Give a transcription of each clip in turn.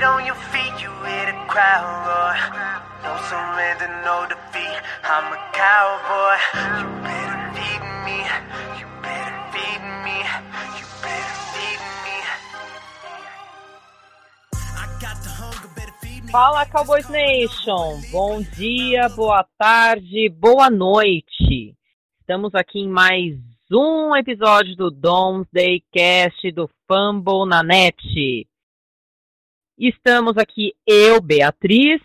Get on your feet, you hear the crowd roar. No surrender, no defeat. I'm a cowboy. You better feed me. You better feed me. You better feed me. I got the hunger, better feed me. Fala, Cowboys Nation. Bom dia, boa tarde, boa noite. Estamos aqui em mais um episódio do Domesday Cast do Fumble na Net. Estamos aqui, eu, Beatriz,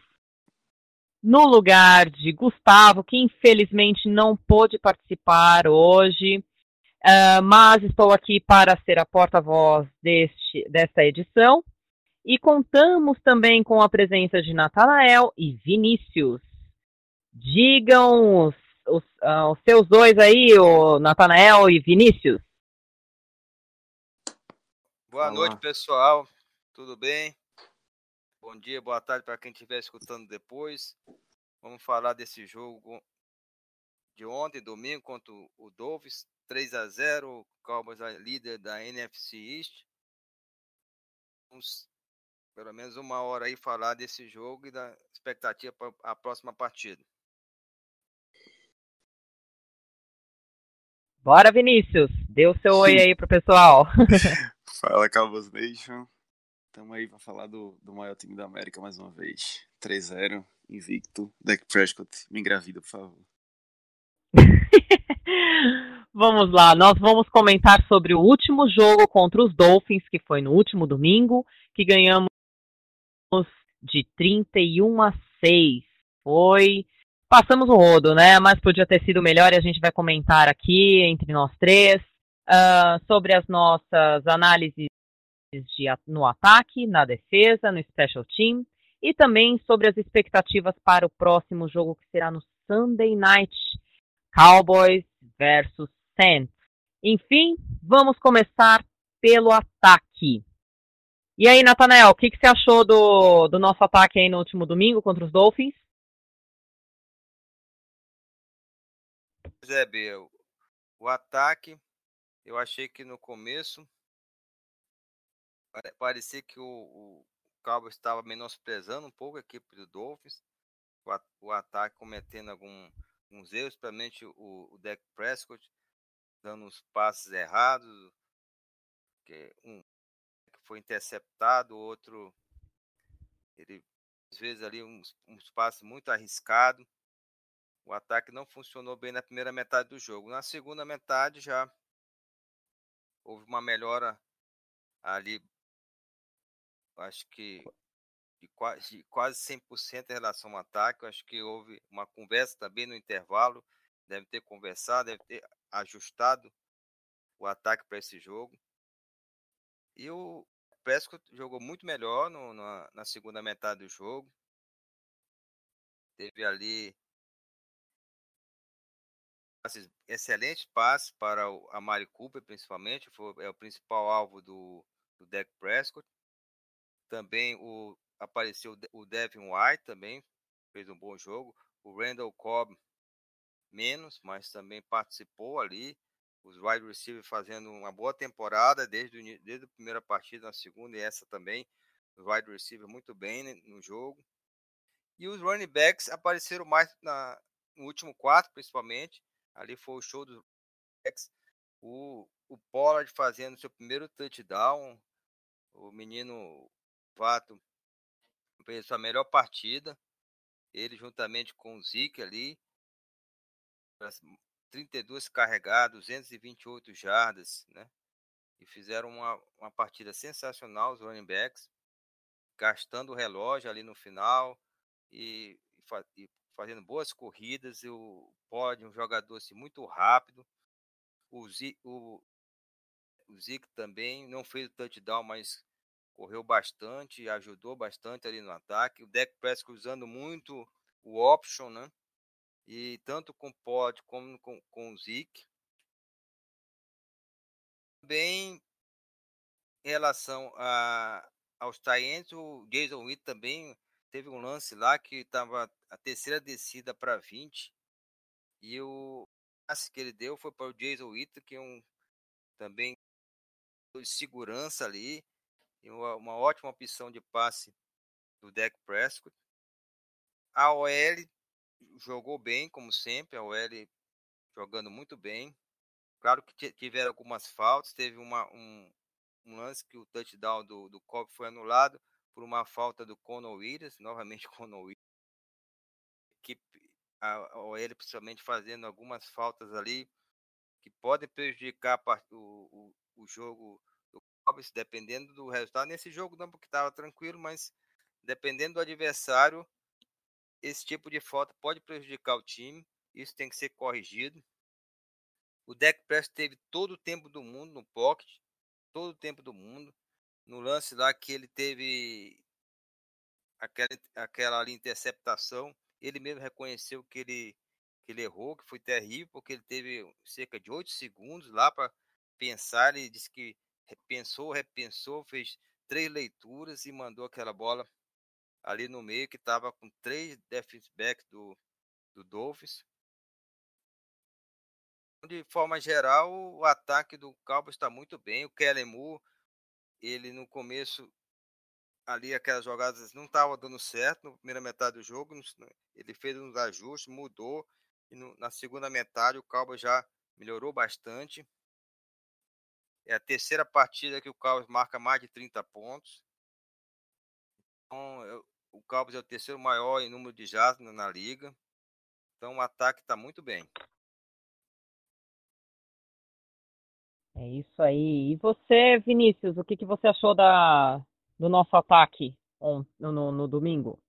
no lugar de Gustavo, que infelizmente não pôde participar hoje, mas estou aqui para ser a porta-voz desta edição. E contamos também com a presença de Nathanael e Vinícius. Digam os seus dois aí, o Nathanael e Vinícius. Boa noite, pessoal. Tudo bem? Bom dia, boa tarde para quem estiver escutando depois. Vamos falar desse jogo de ontem, domingo, contra o Dolphins. 3-0, o Cowboys é líder da NFC East. Vamos, pelo menos uma hora aí, falar desse jogo e da expectativa para a próxima partida. Bora, Vinícius! Dê o seu oi aí pro pessoal. Fala, Cowboys Nation. Estamos aí para falar do maior time da América mais uma vez. 3-0, invicto. Dak Prescott, me engravida, por favor. Vamos lá, nós vamos comentar sobre o último jogo contra os Dolphins, que foi no último domingo, que ganhamos de 31-6. Passamos o rodo, né? Mas podia ter sido melhor e a gente vai comentar aqui entre nós três sobre as nossas análises no ataque, na defesa, no special team e também sobre as expectativas para o próximo jogo que será no Sunday Night, Cowboys versus Saints. Enfim, vamos começar pelo ataque. E aí, Nathanael, o que você achou do nosso ataque aí no último domingo contra os Dolphins? Zé B, o ataque, eu achei que no começo parecia que o Cowboys estava menosprezando um pouco a equipe do Dolphins, o ataque cometendo alguns erros, principalmente o Dak Prescott dando uns passes errados, que foi interceptado, o outro, ele às vezes ali uns passes muito arriscados. O ataque não funcionou bem na primeira metade do jogo. Na segunda metade já houve uma melhora ali, acho que de quase 100% em relação ao ataque. Eu acho que houve uma conversa também no intervalo. Deve ter conversado, deve ter ajustado o ataque para esse jogo. E o Prescott jogou muito melhor na segunda metade do jogo. Teve ali excelentes passes para o Amari Cooper, principalmente. É o principal alvo do Dak Prescott. Também apareceu o Devin White, também fez um bom jogo. O Randall Cobb menos, mas também participou ali. Os wide receivers fazendo uma boa temporada desde a primeira partida, na segunda e essa também. Os wide receivers muito bem, né, no jogo. E os running backs apareceram mais no último quarto, principalmente. Ali foi o show dos running backs. O Pollard fazendo seu primeiro touchdown. O menino Vato fez sua melhor partida. Ele juntamente com o Zeke ali. 32 carregados, 228 jardas, né? E fizeram uma partida sensacional os running backs. Gastando o relógio ali no final. E fazendo boas corridas. E o Pollard, um jogador assim, muito rápido. O Zeke também não fez o touchdown, mas correu bastante, ajudou bastante ali no ataque. O Dak Prescott usando muito o option, né? E tanto com o Pod como com o Zeke. Também, em relação aos Giants, o Jaylon Smith também teve um lance lá que estava a terceira descida para 20. E o passe que ele deu foi para o Jaylon Smith, que é também segurança ali, e uma ótima opção de passe do Dak Prescott. A OL jogou bem, como sempre, a OL jogando muito bem. Claro que tiveram algumas faltas, teve um lance que o touchdown do Cobb foi anulado por uma falta do Connor Williams, novamente Connor Williams, que a OL principalmente fazendo algumas faltas ali, que podem prejudicar o jogo do Cobb, dependendo do resultado. Nesse jogo não, porque estava tranquilo, mas dependendo do adversário, esse tipo de falta pode prejudicar o time, isso tem que ser corrigido. O Dak Prescott teve todo o tempo do mundo no pocket, todo o tempo do mundo. No lance lá que ele teve aquela ali interceptação, ele mesmo reconheceu que ele errou, que foi terrível, porque ele teve cerca de 8 segundos lá para pensar. Ele disse que pensou, repensou, fez 3 leituras e mandou aquela bola ali no meio, que estava com 3 defensive backs do Dolphins. De forma geral, o ataque do Cowboys está muito bem. O Kellen Moore, ele no começo, ali aquelas jogadas não estavam dando certo na primeira metade do jogo. Ele fez uns ajustes, mudou. E na segunda metade, o Cowboys já melhorou bastante. É a terceira partida que o Cowboys marca mais de 30 pontos. Então, o Cowboys é o terceiro maior em número de jardas na liga. Então, o ataque está muito bem. É isso aí. E você, Vinícius, o que você achou do nosso ataque no domingo?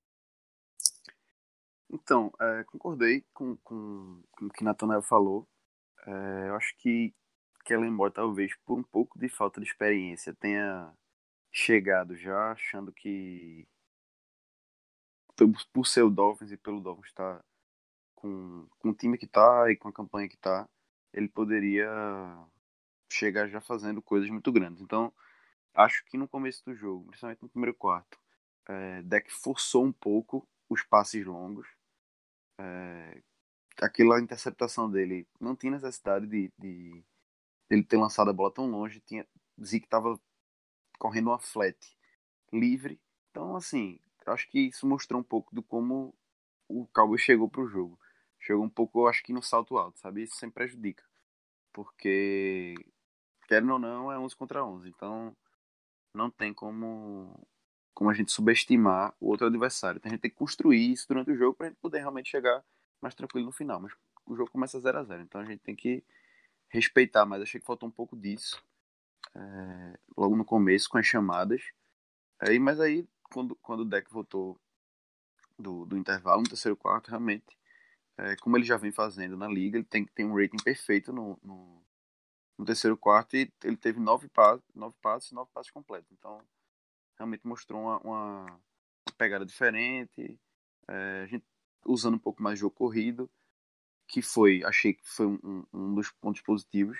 Então, concordei com o que Nathanael falou. Eu acho que Kellen Moore, talvez por um pouco de falta de experiência, tenha chegado já achando que, por ser o Dolphins e pelo Dolphins estar com o time que está e com a campanha que está, ele poderia chegar já fazendo coisas muito grandes. Então, acho que no começo do jogo, principalmente no primeiro quarto, Dak forçou um pouco os passes longos. Aquela interceptação dele não tinha necessidade de ele ter lançado a bola tão longe. Zeke estava correndo uma flat livre. Então, assim, acho que isso mostrou um pouco do como o Cowboys chegou para o jogo. Chegou um pouco, acho que no salto alto, sabe? Isso sempre prejudica. Porque, querendo ou não, é 11 contra 11. Então, não tem como a gente subestimar o outro adversário. Então, a gente tem que construir isso durante o jogo para a gente poder realmente chegar mais tranquilo no final. Mas o jogo começa 0-0. Então, a gente tem que respeitar. Mas achei que faltou um pouco disso logo no começo, com as chamadas. Mas aí, quando o Dak voltou do intervalo, no terceiro quarto, realmente, como ele já vem fazendo na liga, ele tem que ter um rating perfeito no terceiro quarto, e ele teve 9 passes completos. Então, realmente mostrou uma pegada diferente, a gente usando um pouco mais de jogo corrido, que achei que foi um dos pontos positivos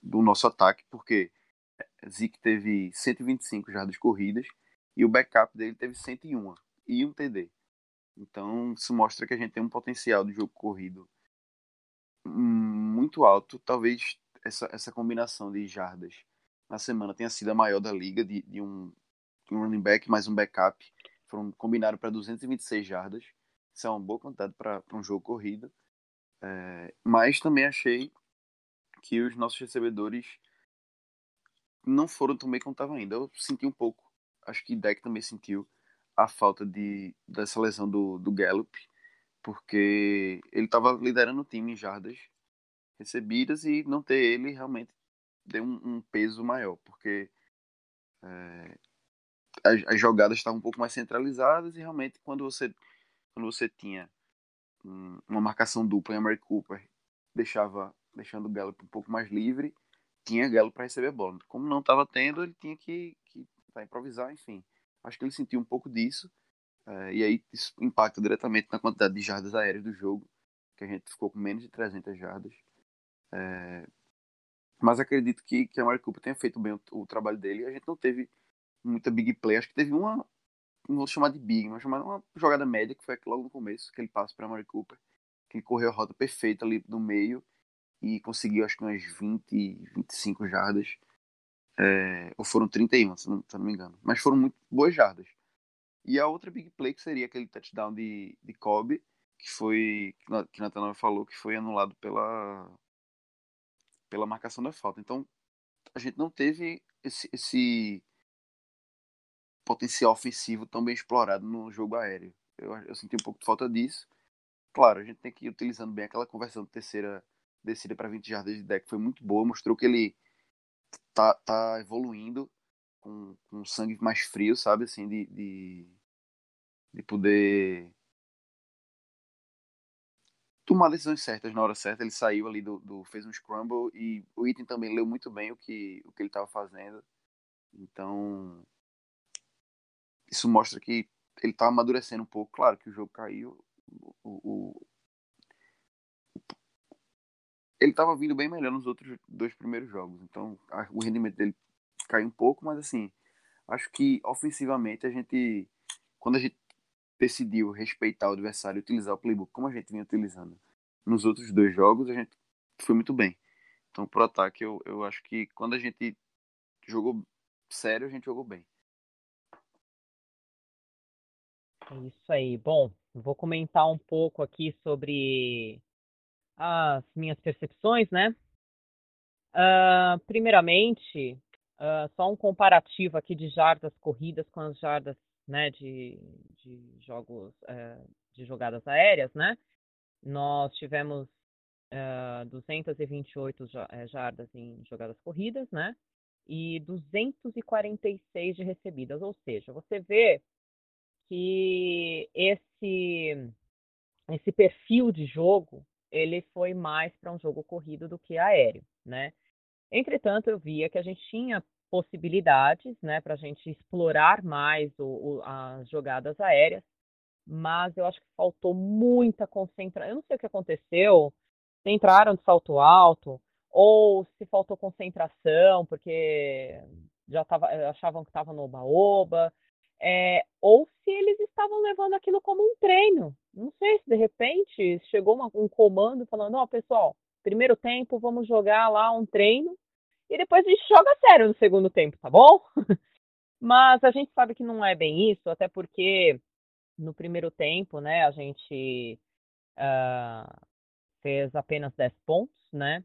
do nosso ataque, porque Zeke teve 125 jardas corridas e o backup dele teve 101 e um TD. Então, isso mostra que a gente tem um potencial de jogo corrido muito alto. Talvez essa combinação de jardas na semana tenha sido a maior da liga, de um running back mais um backup. Combinaram para 226 jardas. Isso é uma boa quantidade para um jogo corrido. Mas também achei que os nossos recebedores não foram tão bem como estavam ainda. Eu senti um pouco. Acho que Dak também sentiu a falta dessa lesão do Gallup, porque ele estava liderando o time em jardas recebidas, e não ter ele realmente deu um peso maior, porque as jogadas estavam um pouco mais centralizadas, e realmente quando você tinha uma marcação dupla em Amari Cooper, deixando o Gallup um pouco mais livre, tinha Gallup para receber a bola. Como não estava tendo, ele tinha que improvisar, enfim. Acho que ele sentiu um pouco disso, e aí isso impacta diretamente na quantidade de jardas aéreas do jogo, que a gente ficou com menos de 300 jardas. Mas acredito que a Amari Cooper tenha feito bem o trabalho dele. A gente não teve muita big play, acho que teve uma, não vou chamar de big, mas chamar uma jogada média, que foi logo no começo, aquele passo para a Amari Cooper, que ele correu a rota perfeita ali no meio e conseguiu, acho que umas 20, 25 jardas. ou foram 31, se não me engano, mas foram muito boas jardas. E a outra big play que seria aquele touchdown de Cobb, que Nathanael falou que foi anulado pela marcação da falta. Então, a gente não teve esse potencial ofensivo tão bem explorado no jogo aéreo. Eu senti um pouco de falta disso. Claro, a gente tem que ir utilizando bem aquela conversão de terceira descida para 20 jardas de Dak, foi muito boa, mostrou que ele tá evoluindo com sangue mais frio, sabe, assim, de poder tomar decisões certas na hora certa. Ele saiu ali fez um scramble, e o Witten também leu muito bem o que ele estava fazendo. Então isso mostra que ele tá amadurecendo um pouco. Claro que o jogo caiu, ele estava vindo bem melhor nos outros dois primeiros jogos, então o rendimento dele caiu um pouco, mas assim, acho que ofensivamente quando a gente decidiu respeitar o adversário e utilizar o playbook como a gente vinha utilizando nos outros dois jogos, a gente foi muito bem. Então, pro ataque, eu acho que quando a gente jogou sério, a gente jogou bem. Isso aí. Bom, vou comentar um pouco aqui sobre as minhas percepções, né? Primeiramente, só um comparativo aqui de jardas corridas com as jardas, né, de jogos, de jogadas aéreas, né? Nós tivemos 228 jardas em jogadas corridas, né? E 246 de recebidas, ou seja, você vê que esse perfil de jogo, ele foi mais para um jogo corrido do que aéreo, né? Entretanto, eu via que a gente tinha possibilidades, né, para a gente explorar mais as jogadas aéreas, mas eu acho que faltou muita concentração. Eu não sei o que aconteceu, se entraram de salto alto ou se faltou concentração, porque achavam que estava no oba-oba, ou se eles estavam levando aquilo como um treino. Não sei se de repente chegou um comando falando, pessoal, primeiro tempo vamos jogar lá um treino e depois a gente joga sério no segundo tempo, tá bom? Mas a gente sabe que não é bem isso, até porque no primeiro tempo, né, a gente fez apenas 10 pontos, né,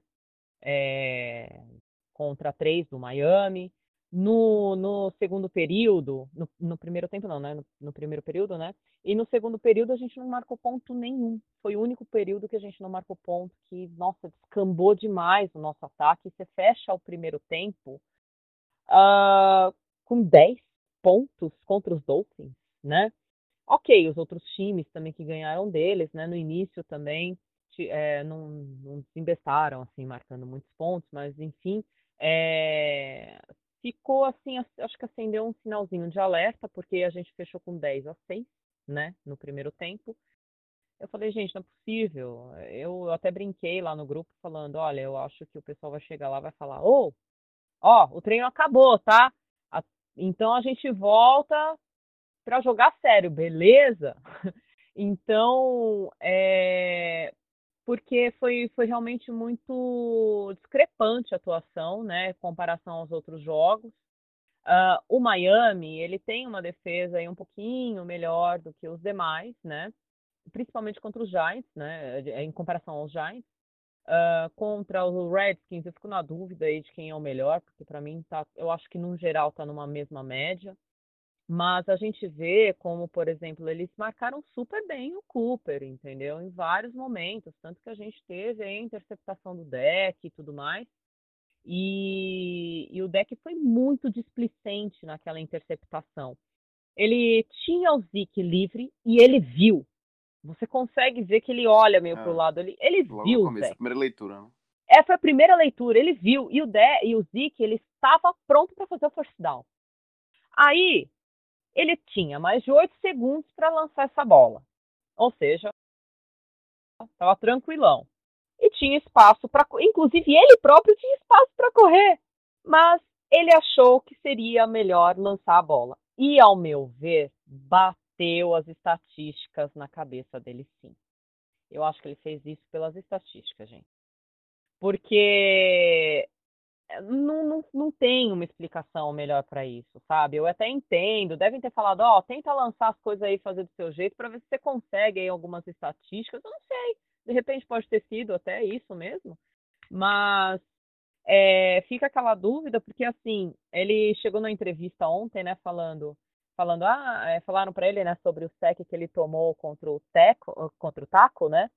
contra 3 do Miami. No segundo período, no primeiro tempo não, né? No primeiro período, né? E no segundo período a gente não marcou ponto nenhum. Foi o único período que a gente não marcou ponto, que, nossa, descambou demais o nosso ataque. Você fecha o primeiro tempo com 10 pontos contra os Dolphins, né? Ok, os outros times também que ganharam deles, né? No início também não desembestaram, assim, marcando muitos pontos, mas enfim... Ficou assim, acho que acendeu um sinalzinho de alerta, porque a gente fechou com 10-6, né, no primeiro tempo. Eu falei, gente, não é possível. Eu até brinquei lá no grupo falando, olha, eu acho que o pessoal vai chegar lá e vai falar, o treino acabou, tá? Então a gente volta pra jogar sério, beleza? Então, porque foi realmente muito discrepante a atuação, né, em comparação aos outros jogos. O Miami, ele tem uma defesa aí um pouquinho melhor do que os demais, né, principalmente contra os Giants, né, em comparação aos Giants. Contra os Redskins, eu fico na dúvida aí de quem é o melhor, porque para mim, eu acho que no geral tá numa mesma média. Mas a gente vê como, por exemplo, eles marcaram super bem o Cooper, entendeu? Em vários momentos, tanto que a gente teve a interceptação do Dak e tudo mais. E o Dak foi muito displicente naquela interceptação. Ele tinha o Zeke livre e ele viu. Você consegue ver que ele olha meio pro lado ali. Ele viu o começo, a primeira leitura, né? Foi a primeira leitura, ele viu. E o Zeke, ele estava pronto para fazer o first down. Aí... ele tinha mais de 8 segundos para lançar essa bola. Ou seja, estava tranquilão. E tinha espaço para... inclusive, ele próprio tinha espaço para correr. Mas ele achou que seria melhor lançar a bola. E, ao meu ver, bateu as estatísticas na cabeça dele, sim. Eu acho que ele fez isso pelas estatísticas, gente. Porque... não tem uma explicação melhor para isso, sabe? Eu até entendo, devem ter falado, tenta lançar as coisas aí, fazer do seu jeito, para ver se você consegue aí algumas estatísticas, eu não sei, de repente pode ter sido até isso mesmo, mas fica aquela dúvida, porque assim, ele chegou na entrevista ontem, né, falaram para ele, né, sobre o sec que ele tomou contra o Taco, né,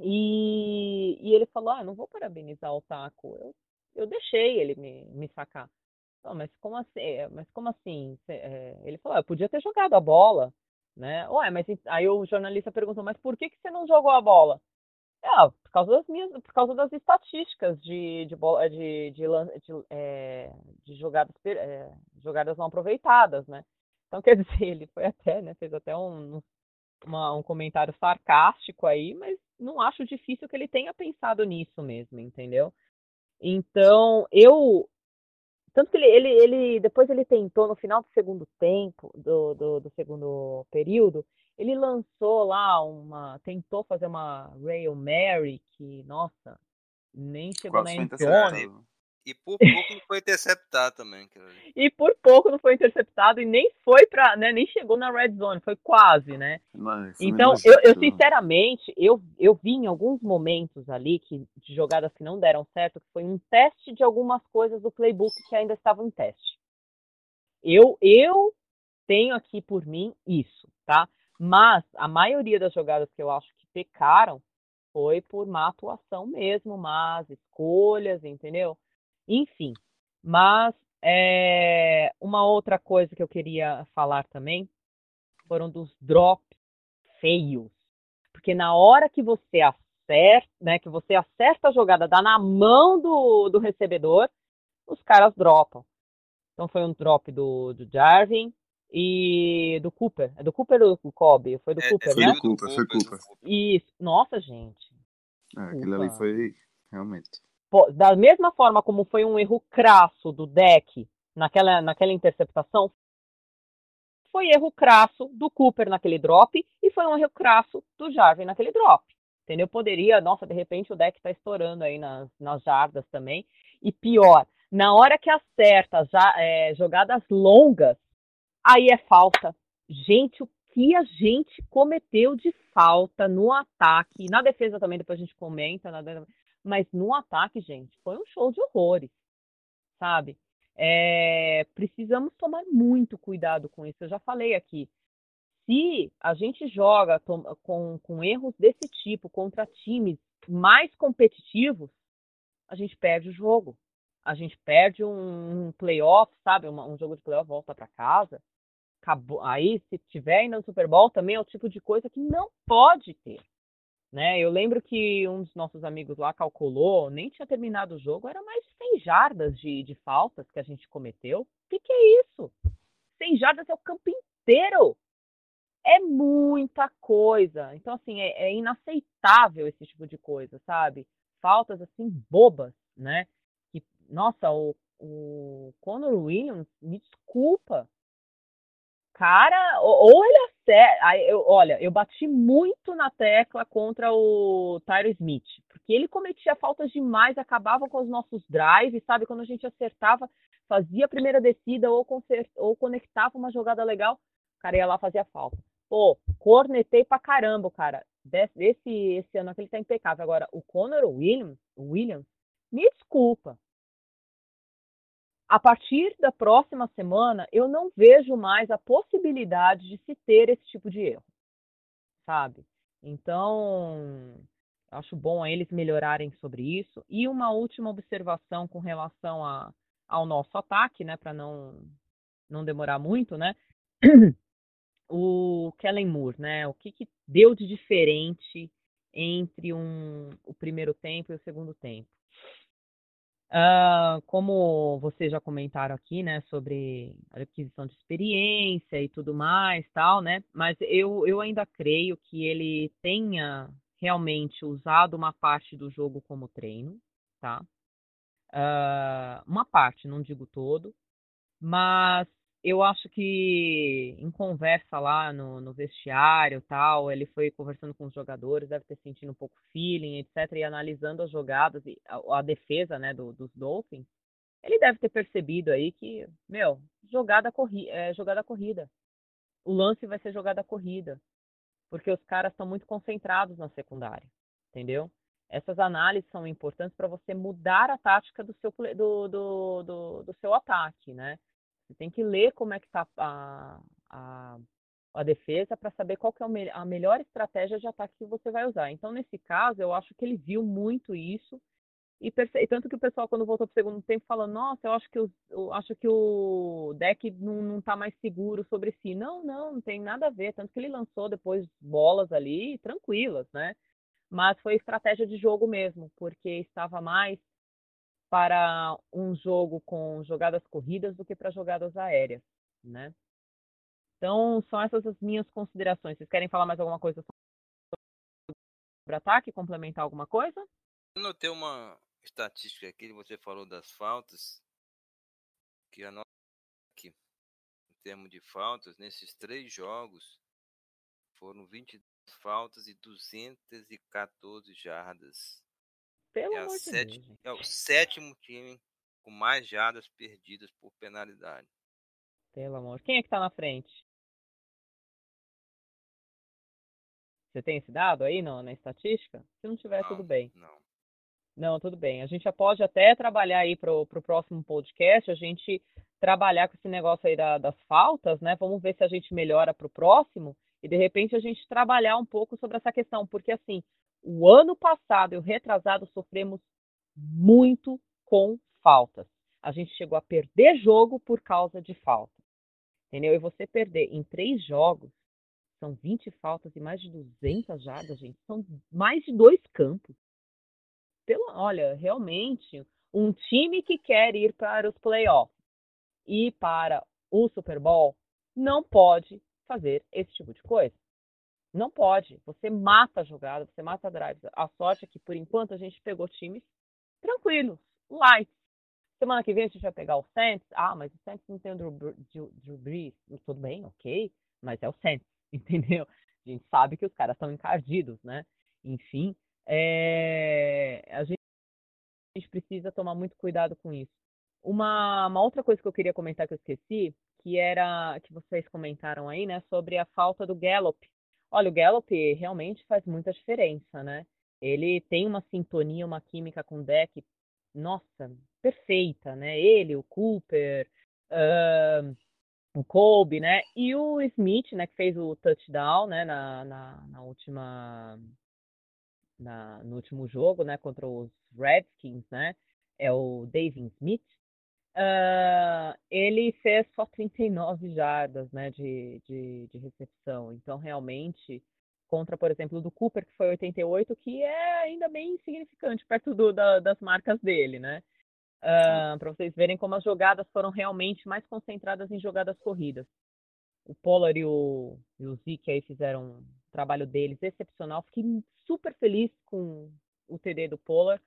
e ele falou, não vou parabenizar o Taco, eu deixei ele me sacar. Não, mas como assim? Ele falou, eu podia ter jogado a bola, né? Mas aí o jornalista perguntou, mas por que você não jogou a bola? Por causa das estatísticas de jogadas não aproveitadas, né? Então, quer dizer, ele foi até, né? Fez até um comentário sarcástico aí, mas não acho difícil que ele tenha pensado nisso mesmo, entendeu? Então, tanto que ele depois ele tentou, no final do segundo tempo, do segundo período, ele lançou lá tentou fazer uma Hail Mary, que, nossa, nem chegou na endzone. E por pouco não foi interceptado também. Cara. E por pouco não foi interceptado e nem foi pra, né, nem chegou na red zone, foi quase, né? Mas, então, eu sinceramente, eu vi em alguns momentos ali de jogadas que não deram certo, que foi um teste de algumas coisas do playbook que ainda estavam em teste. Eu tenho aqui por mim isso, tá? Mas a maioria das jogadas que eu acho que pecaram foi por má atuação mesmo, más escolhas, entendeu? Enfim, mas uma outra coisa que eu queria falar também foram dos drops feios. Porque na hora que você acerta, né, a jogada, dá na mão do recebedor, os caras dropam. Então foi um drop do Jarwin e do Cooper. É do Cooper ou do Cobb? Foi do Cooper, né? Foi Cooper. Isso. Nossa, gente. Aquilo ali foi realmente... Da mesma forma como foi um erro crasso do Dak naquela interceptação, foi erro crasso do Cooper naquele drop e foi um erro crasso do Jarwin naquele drop. Entendeu? Poderia, nossa, de repente o Dak tá estourando aí nas jardas também. E pior, na hora que acerta jogadas longas, aí é falta. Gente, o que a gente cometeu de falta no ataque, na defesa também, depois a gente comenta, mas no ataque, gente, foi um show de horrores, sabe? Precisamos tomar muito cuidado com isso. Eu já falei aqui. Se a gente joga com erros desse tipo contra times mais competitivos, a gente perde o jogo. A gente perde um playoff, sabe? Um jogo de playoff, volta para casa. Acabou. Aí, se tiver ainda no Super Bowl, também é o tipo de coisa que não pode ter. Né? Eu lembro que um dos nossos amigos lá calculou, nem tinha terminado o jogo, era mais de 100 jardas de faltas que a gente cometeu. O que é isso? 100 jardas é o campo inteiro. É muita coisa. Então, assim, é inaceitável esse tipo de coisa, sabe? Faltas, assim, bobas, né? Que, nossa, o Connor Williams, me desculpa. Cara, ou ele acerta... Eu bati muito na tecla contra o Tyron Smith, porque ele cometia faltas demais, acabava com os nossos drives, sabe? Quando a gente acertava, fazia a primeira descida ou conectava uma jogada legal, o cara ia lá e fazia falta. Pô, cornetei pra caramba, cara. Esse ano aqui ele tá impecável. Agora, o Connor Williams, me desculpa. A partir da próxima semana, eu não vejo mais a possibilidade de se ter esse tipo de erro, sabe? Então, acho bom eles melhorarem sobre isso. E uma última observação com relação ao nosso ataque, né? Para não demorar muito, né? O Kellen Moore, né? O que deu de diferente entre o primeiro tempo e o segundo tempo? Como vocês já comentaram aqui, né, sobre a aquisição de experiência e tudo mais, tal, né? Mas eu ainda creio que ele tenha realmente usado uma parte do jogo como treino, tá? Uma parte, não digo todo, mas eu acho que em conversa lá no vestiário, tal, ele foi conversando com os jogadores, deve ter sentido um pouco feeling, etc., e analisando as jogadas, a defesa, né, dos Dolphins, ele deve ter percebido aí que, meu, jogada corrida. O lance vai ser jogada corrida. Porque os caras estão muito concentrados na secundária, entendeu? Essas análises são importantes para você mudar a tática do seu ataque, né? Você tem que ler como é que está a defesa para saber qual que é a melhor estratégia de ataque que você vai usar. Então, nesse caso, eu acho que ele viu muito isso. E tanto que o pessoal, quando voltou para o segundo tempo, falando, nossa, eu acho que o Dak não está mais seguro sobre si. Não tem nada a ver. Tanto que ele lançou depois bolas ali, tranquilas, né? Mas foi estratégia de jogo mesmo, porque estava mais para um jogo com jogadas corridas do que para jogadas aéreas, né? Então, são essas as minhas considerações. Vocês querem falar mais alguma coisa sobre ataque, complementar alguma coisa? Eu notei uma estatística aqui, você falou das faltas, que a nossa aqui, em termos de faltas, nesses 3 jogos, foram 22 faltas e 214 jardas. Pelo amor de Deus. É o 7º time com mais jardas perdidas por penalidade. Pelo amor. Quem é que tá na frente? Você tem esse dado aí na estatística? Se não tiver, não, tudo bem. Não, tudo bem. A gente já pode até trabalhar aí pro próximo podcast, a gente trabalhar com esse negócio aí das faltas, né? Vamos ver se a gente melhora pro próximo. E, de repente, a gente trabalhar um pouco sobre essa questão. Porque, assim, o ano passado e o retrasado sofremos muito com faltas. A gente chegou a perder jogo por causa de faltas. Entendeu? E você perder em 3 jogos, são 20 faltas e mais de 200 jardas, gente. São mais de 2 campos. Olha, realmente, um time que quer ir para os playoffs e para o Super Bowl não pode fazer esse tipo de coisa. Não pode. Você mata a jogada, você mata a drive. A sorte é que, por enquanto, a gente pegou times tranquilos, light. Semana que vem a gente vai pegar o Saints. Ah, mas o Saints não tem o Drew Brees. Tudo bem, ok, mas é o Saints, entendeu? A gente sabe que os caras estão encardidos, né? Enfim, a gente precisa tomar muito cuidado com isso. Uma outra coisa que eu queria comentar que eu esqueci, que vocês comentaram aí, né, sobre a falta do Gallup. Olha, o Gallup realmente faz muita diferença, né? Ele tem uma sintonia, uma química com o Dak, nossa, perfeita, né? Ele, o Cooper, o Colby, né? E o Smith, né, que fez o touchdown, né, no último jogo, né, contra os Redskins, né? É o Davin Smith. Ele fez só 39 jardas, né, de recepção. Então, realmente, contra, por exemplo, do Cooper, que foi 88, que é ainda bem insignificante, perto das marcas dele, né? Para vocês verem como as jogadas foram realmente mais concentradas em jogadas corridas. O Pollard e o Zeke aí fizeram um trabalho deles excepcional. Fiquei super feliz com o TD do Pollard.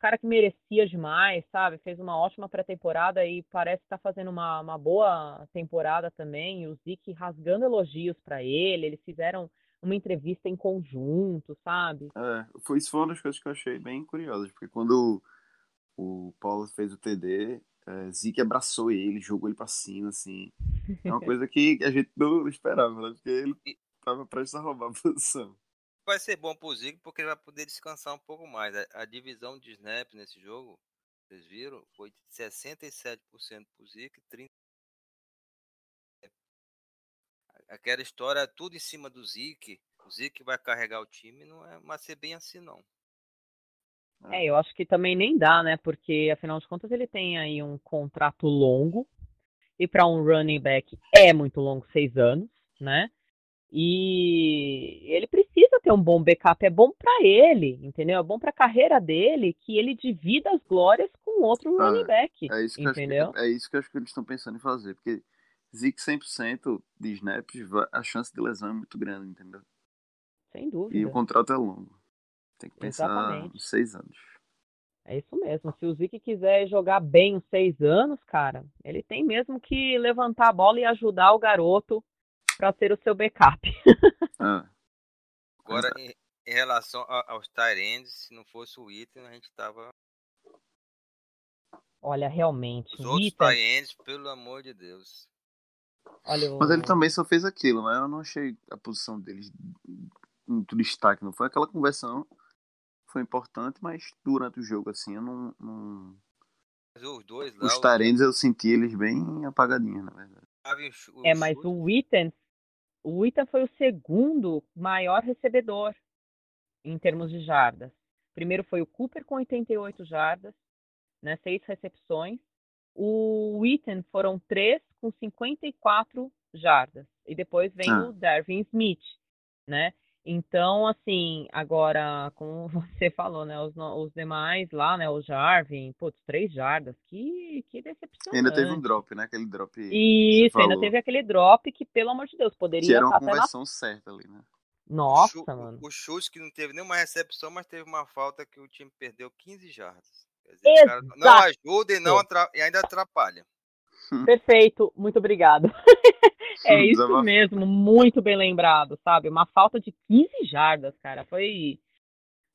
Cara que merecia demais, sabe? Fez uma ótima pré-temporada e parece que tá fazendo uma boa temporada também. E o Zeke rasgando elogios para ele. Eles fizeram uma entrevista em conjunto, sabe? Isso foi uma das coisas que eu achei bem curiosas. Porque quando o Paulo fez o TD, Zeke abraçou ele, jogou ele pra cima, assim. É uma coisa que a gente não esperava, né? Porque ele tava prestes a roubar a posição. Vai ser bom pro Zeke porque ele vai poder descansar um pouco mais. A divisão de snaps nesse jogo, vocês viram, foi de 67% pro Zeke, 30%. Aquela história tudo em cima do Zeke. O Zeke vai carregar o time, não é, mas ser bem assim não. Eu acho que também nem dá, né? Porque afinal de contas ele tem aí um contrato longo e para um running back é muito longo, 6 anos, né? E ele precisa ter um bom backup, é bom para ele, entendeu? É bom para a carreira dele que ele divida as glórias com outro running back, entendeu? É isso que eu acho que eles estão pensando em fazer, porque Zeke 100% de snaps, a chance de lesão é muito grande, entendeu? Sem dúvida. E o contrato é longo, tem que pensar em 6 anos. É isso mesmo, se o Zeke quiser jogar bem os 6 anos, cara, ele tem mesmo que levantar a bola e ajudar o garoto para ser o seu backup. Agora, em relação aos tight ends, se não fosse o Witten, a gente tava Olha, realmente. Os outros tight ends, pelo amor de Deus. Olha, mas ele também só fez aquilo, né? Eu não achei a posição deles muito destaque, não foi? Aquela conversão foi importante, mas durante o jogo, assim, eu não... Mas os dois lá... Os tight ends, eu senti eles bem apagadinhos, na verdade. É, mas o Witten foi o segundo maior recebedor em termos de jardas. Primeiro foi o Cooper com 88 jardas, né, 6 recepções. O Witten foram 3 com 54 jardas. E depois vem o Darwin Smith, né? Então, assim, agora, como você falou, né, os demais lá, né, o Jarwin, putz, 3 jardas, que decepcionante. Ainda teve um drop, né, aquele drop. Isso, ainda teve aquele drop que, pelo amor de Deus, poderia... Que era uma conversão certa ali, né. Nossa, mano. O chute que não teve nenhuma recepção, mas teve uma falta que o time perdeu 15 jardas. Quer dizer, os caras não ajudam e, ainda atrapalha. Perfeito, muito obrigado. É isso mesmo, muito bem lembrado, sabe? Uma falta de 15 jardas, cara. Foi...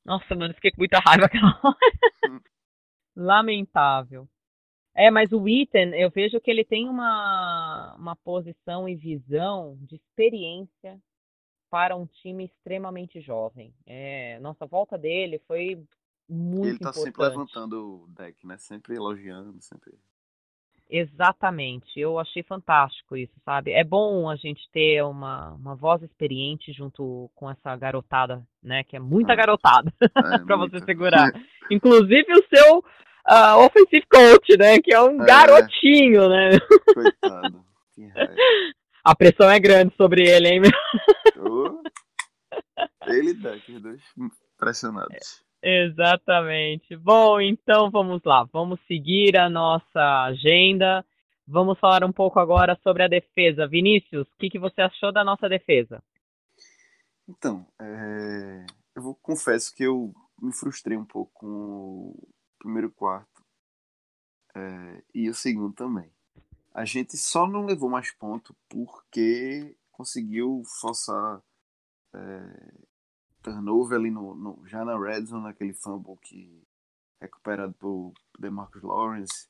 Nossa, mano, fiquei com muita raiva aquela hora. Lamentável. É, mas o Witten, eu vejo que ele tem uma posição e visão de experiência para um time extremamente jovem. É, nossa, a volta dele foi muito importante. Ele tá sempre levantando o deck, né? Sempre elogiando, sempre... Exatamente, eu achei fantástico isso, sabe? É bom a gente ter uma voz experiente junto com essa garotada, né? Que é muita garotada pra você segurar. Inclusive o seu offensive coach, né? Que é um garotinho, né? Coitado. Que raiva. A pressão é grande sobre ele, hein? Ele dá aqueles dois pressionados. Exatamente. Bom, então vamos lá. Vamos seguir a nossa agenda. Vamos falar um pouco agora sobre a defesa. Vinícius, o que você achou da nossa defesa? Então, eu confesso que eu me frustrei um pouco com o primeiro quarto e o segundo também. A gente só não levou mais ponto porque conseguiu forçar... turnover ali já na red zone, naquele fumble que recuperado por DeMarcus Lawrence,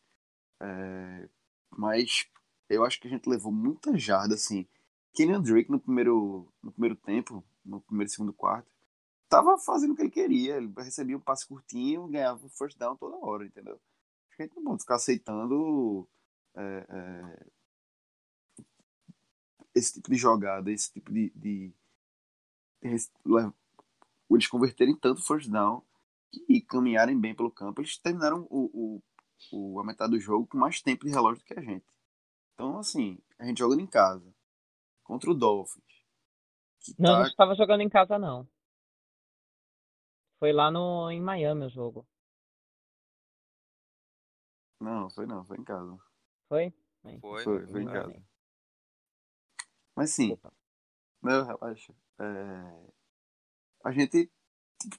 mas eu acho que a gente levou muita jarda, assim. Kenyan Drake no primeiro segundo quarto, tava fazendo o que ele queria, ele recebia um passe curtinho, ganhava um first down toda hora, entendeu? A gente não pode ficar aceitando esse tipo de jogada, esse tipo eles converterem tanto first down e caminharem bem pelo campo. Eles terminaram a metade do jogo com mais tempo de relógio do que a gente. Então, assim, a gente jogando em casa contra o Dolphins. Não, a gente estava jogando em casa, não. Foi lá em Miami o jogo. Não, foi em casa. Foi? Foi em casa. Mas sim. Opa. Não, relaxa. A gente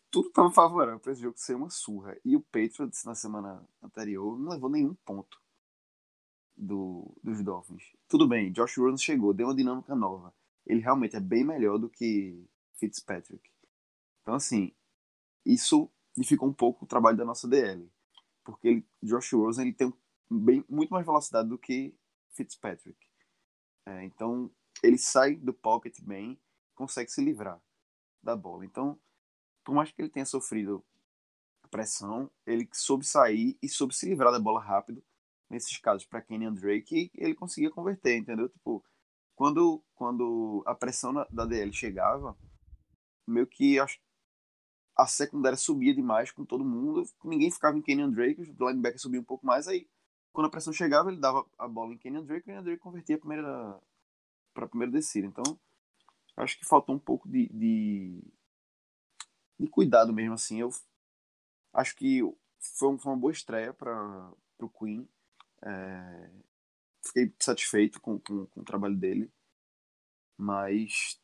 tudo estava favorável para esse jogo ser uma surra, e o Patriots na semana anterior não levou nenhum ponto dos Dolphins. Tudo bem, Josh Rosen chegou, deu uma dinâmica nova, ele realmente é bem melhor do que Fitzpatrick, então assim, isso dificultou um pouco o trabalho da nossa DL, porque Josh Rosen ele tem muito mais velocidade do que Fitzpatrick, então ele sai do pocket bem, consegue se livrar da bola. Então, por mais que ele tenha sofrido pressão, ele soube sair e soube se livrar da bola rápido. Nesses casos, para Kenyan Drake, ele conseguia converter, entendeu? Tipo, quando a pressão da DL chegava, meio que a secundária subia demais com todo mundo, ninguém ficava em Kenyan Drake, o linebacker subia um pouco mais, aí quando a pressão chegava, ele dava a bola em Kenyan Drake convertia para a primeira descida. Então, acho que faltou um pouco de cuidado mesmo, assim. Eu acho que foi uma boa estreia para o Quinn. Fiquei satisfeito com o trabalho dele. Mas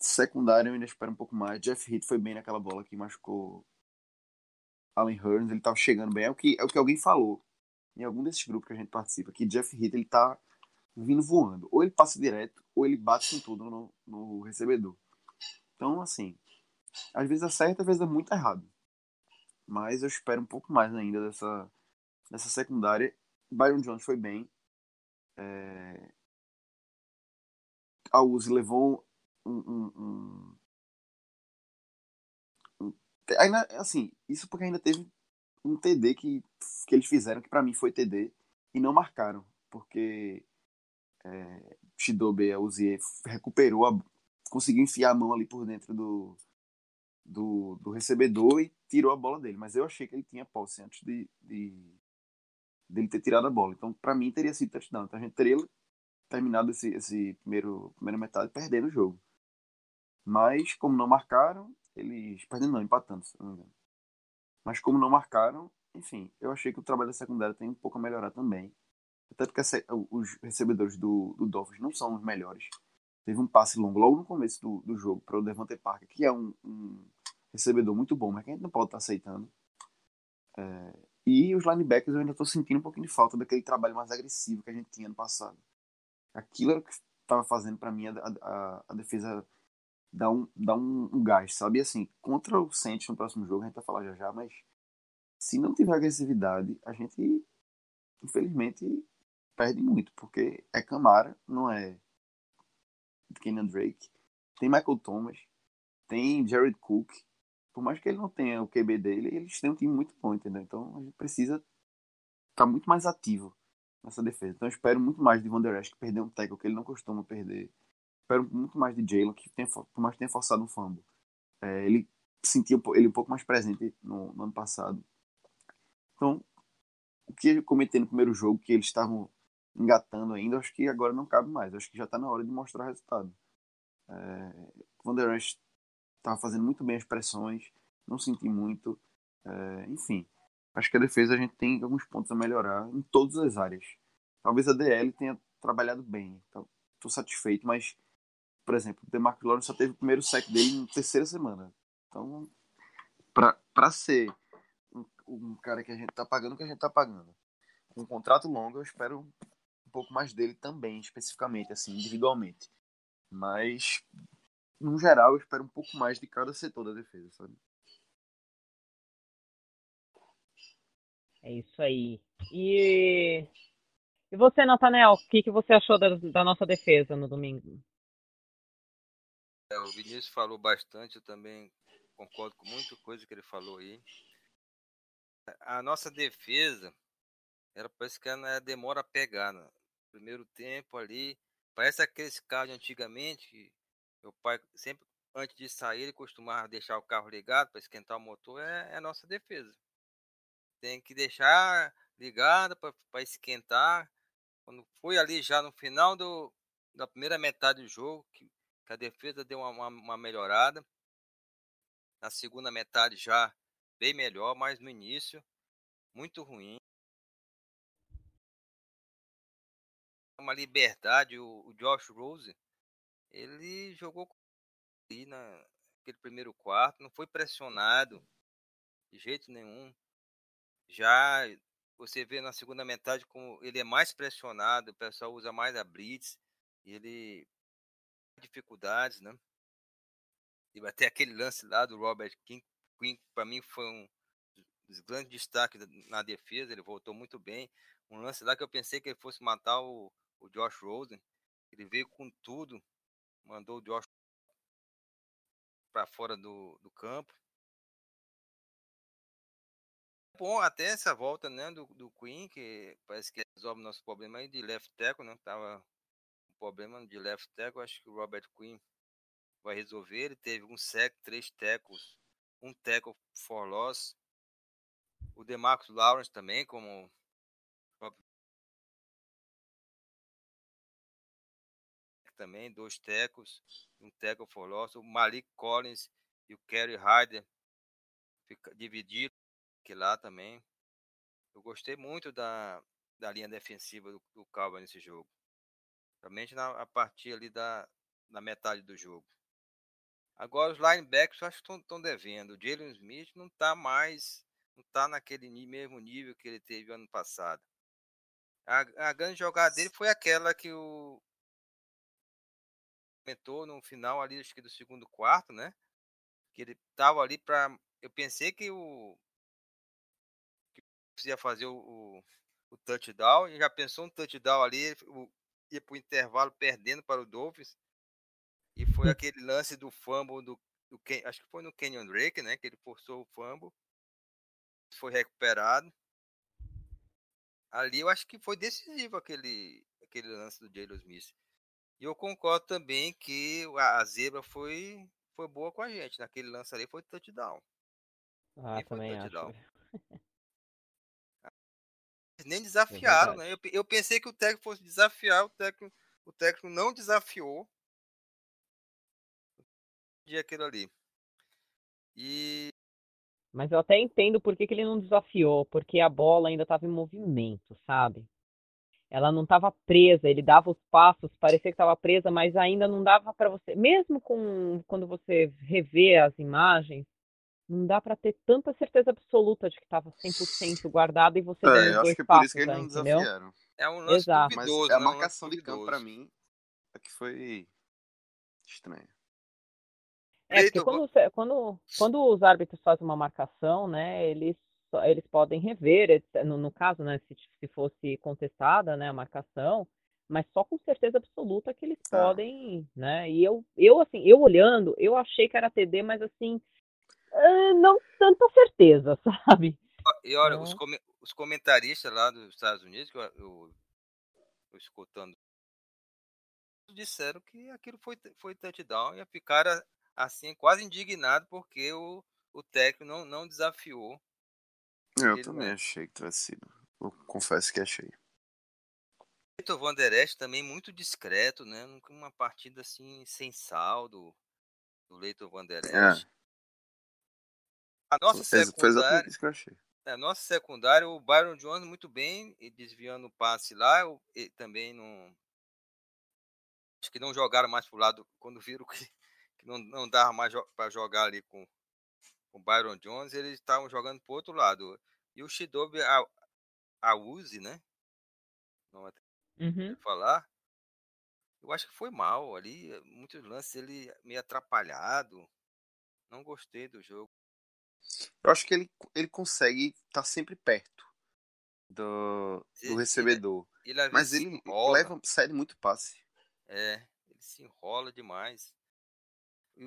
secundário eu ainda espero um pouco mais. Jeff Heath foi bem naquela bola que machucou Allen Hurns. Ele estava chegando bem. É o que alguém falou em algum desses grupos que a gente participa. Que Jeff Heath, ele está vindo voando. Ou ele passa direto, ou ele bate com tudo no recebedor. Então, assim, às vezes acerta, às vezes é muito errado. Mas eu espero um pouco mais ainda nessa secundária. Byron Jones foi bem. Awuzie levou ainda, assim, isso porque ainda teve um TD que eles fizeram, que pra mim foi TD, e não marcaram, porque Chidobe Awuzie recuperou, conseguiu enfiar a mão ali por dentro do recebedor e tirou a bola dele, mas eu achei que ele tinha posse antes dele ter tirado a bola, então pra mim teria sido touchdown, então a gente teria terminado esse primeira metade perdendo o jogo, mas como não marcaram, eles perdendo não, empatando, se não me engano. Mas como não marcaram, enfim, eu achei que o trabalho da secundária tem um pouco a melhorar também. Até porque os recebedores do Dolphins não são os melhores. Teve um passe longo logo no começo do jogo para o Devante Parker, que é um recebedor muito bom, mas que a gente não pode estar aceitando. E os linebackers eu ainda estou sentindo um pouquinho de falta daquele trabalho mais agressivo que a gente tinha no passado. Aquilo era o que estava fazendo para mim a defesa dar um gás, sabe? Assim, contra o Saints no próximo jogo, a gente vai falar já já, mas se não tiver agressividade, a gente, infelizmente, perde muito, porque é Kamara, não é Kenyan Drake, tem Michael Thomas, tem Jared Cook, por mais que ele não tenha o QB dele, eles têm um time muito bom, entendeu? Então a gente precisa estar muito mais ativo nessa defesa. Então eu espero muito mais de Vander Esch, que perdeu um tackle que ele não costuma perder. Espero muito mais de Jaylon, que por mais que tenha forçado um fumble. Ele sentia ele um pouco mais presente no ano passado. Então, o que eu comentei no primeiro jogo, que eles estavam engatando ainda, acho que agora não cabe mais. Acho que já está na hora de mostrar o resultado. Vander Esch estava fazendo muito bem as pressões, não senti muito. Enfim, acho que a defesa a gente tem alguns pontos a melhorar em todas as áreas. Talvez a DL tenha trabalhado bem. Estou satisfeito, mas... Por exemplo, o DeMarcus Lawrence só teve o primeiro sack dele na terceira semana. Então, para ser um cara que a gente está pagando, com um contrato longo, eu espero um pouco mais dele também, especificamente, assim, individualmente. Mas, no geral, eu espero um pouco mais de cada setor da defesa, sabe? É isso aí. E você, Nathanael, o que você achou da nossa defesa no domingo? O Vinícius falou bastante, eu também concordo com muita coisa que ele falou aí. A nossa defesa, parece que ela demora a pegar, né? Primeiro tempo ali, parece aqueles carros de antigamente, que meu pai sempre, antes de sair, ele costumava deixar o carro ligado para esquentar o motor, é a nossa defesa. Tem que deixar ligada para esquentar. Quando foi ali já no final da primeira metade do jogo, que a defesa deu uma melhorada. Na segunda metade já bem melhor, mas no início muito ruim. Uma liberdade, o Josh Rosen, ele jogou ali naquele primeiro quarto, não foi pressionado de jeito nenhum. Já você vê na segunda metade como ele é mais pressionado, o pessoal usa mais a blitz, ele dificuldades, né? E até aquele lance lá do Robert Quinn, para mim foi um dos grandes destaques na defesa, ele voltou muito bem. Um lance lá que eu pensei que ele fosse matar o Josh Rosen, ele veio com tudo, mandou o Josh para fora do campo. Bom, até essa volta, né, do Quinn, que parece que resolve o nosso problema aí de left tackle, né? Tava problema de left tackle, acho que o Robert Quinn vai resolver. Ele teve um sack, 3 tackles, um tackle for loss. O DeMarcus Lawrence também, como também 2 tackles, um tackle for loss. O Malik Collins e o Kerry Hyder dividiram que lá também. Eu gostei muito da linha defensiva do Cowboys nesse jogo. Realmente a partir ali da metade do jogo. Agora os linebackers eu acho que estão devendo. O Jaylon Smith não está naquele mesmo nível que ele teve ano passado. A grande jogada dele foi aquela que o comentou no final ali, acho que do segundo quarto, né? Que ele estava ali para... Eu pensei que o precisa fazer o touchdown, e já pensou um touchdown ali, ia pro intervalo perdendo para o Dolphins, e foi aquele lance do fumble, acho que foi no Kenyan Drake, né, que ele forçou o fumble, foi recuperado. Ali eu acho que foi decisivo aquele lance do Jaylon Smith. E eu concordo também que a zebra foi boa com a gente. Naquele lance ali foi touchdown. Ah, também touchdown. Acho. Nem desafiaram, né? Eu pensei que o técnico fosse desafiar, o técnico não desafiou. De aquilo ali. E... Mas eu até entendo por que ele não desafiou, porque a bola ainda estava em movimento, sabe? Ela não estava presa, ele dava os passos, parecia que estava presa, mas ainda não dava para você... Mesmo quando você revê as imagens, não dá para ter tanta certeza absoluta de que estava 100% guardado e você deu os dois passos. Eu acho que é por isso que eles não desafiaram. É um lance duvidoso. Mas a marcação de campo, para mim, é que foi estranha. É, porque quando os árbitros fazem uma marcação, né, eles podem rever, no caso, né, se fosse contestada, né, a marcação, mas só com certeza absoluta que eles podem, né, e eu olhando, eu achei que era TD, mas assim, não tanta certeza, sabe? E olha, os comentaristas lá dos Estados Unidos, que eu escutando, disseram que aquilo foi touchdown e ficaram assim, quase indignado porque o técnico não desafiou. Eu também achei que tivesse sido. Eu confesso que achei. Leighton Vander Esch também muito discreto, né? Uma partida assim, sem saldo do Leighton Vander Esch. A nossa secundária. Isso que eu achei. A nossa secundária, o Byron Jones muito bem, desviando o passe lá, ele também não. Acho que não jogaram mais pro lado quando viram que não dava mais para jogar ali com o Byron Jones, eles estavam jogando pro outro lado. E o Chidobe Awuzie, né? Não é falar. Eu acho que foi mal ali. Muitos lances ele meio atrapalhado. Não gostei do jogo. Eu acho que ele consegue estar sempre perto do recebedor. Mas ele sai muito passe. É, ele se enrola demais.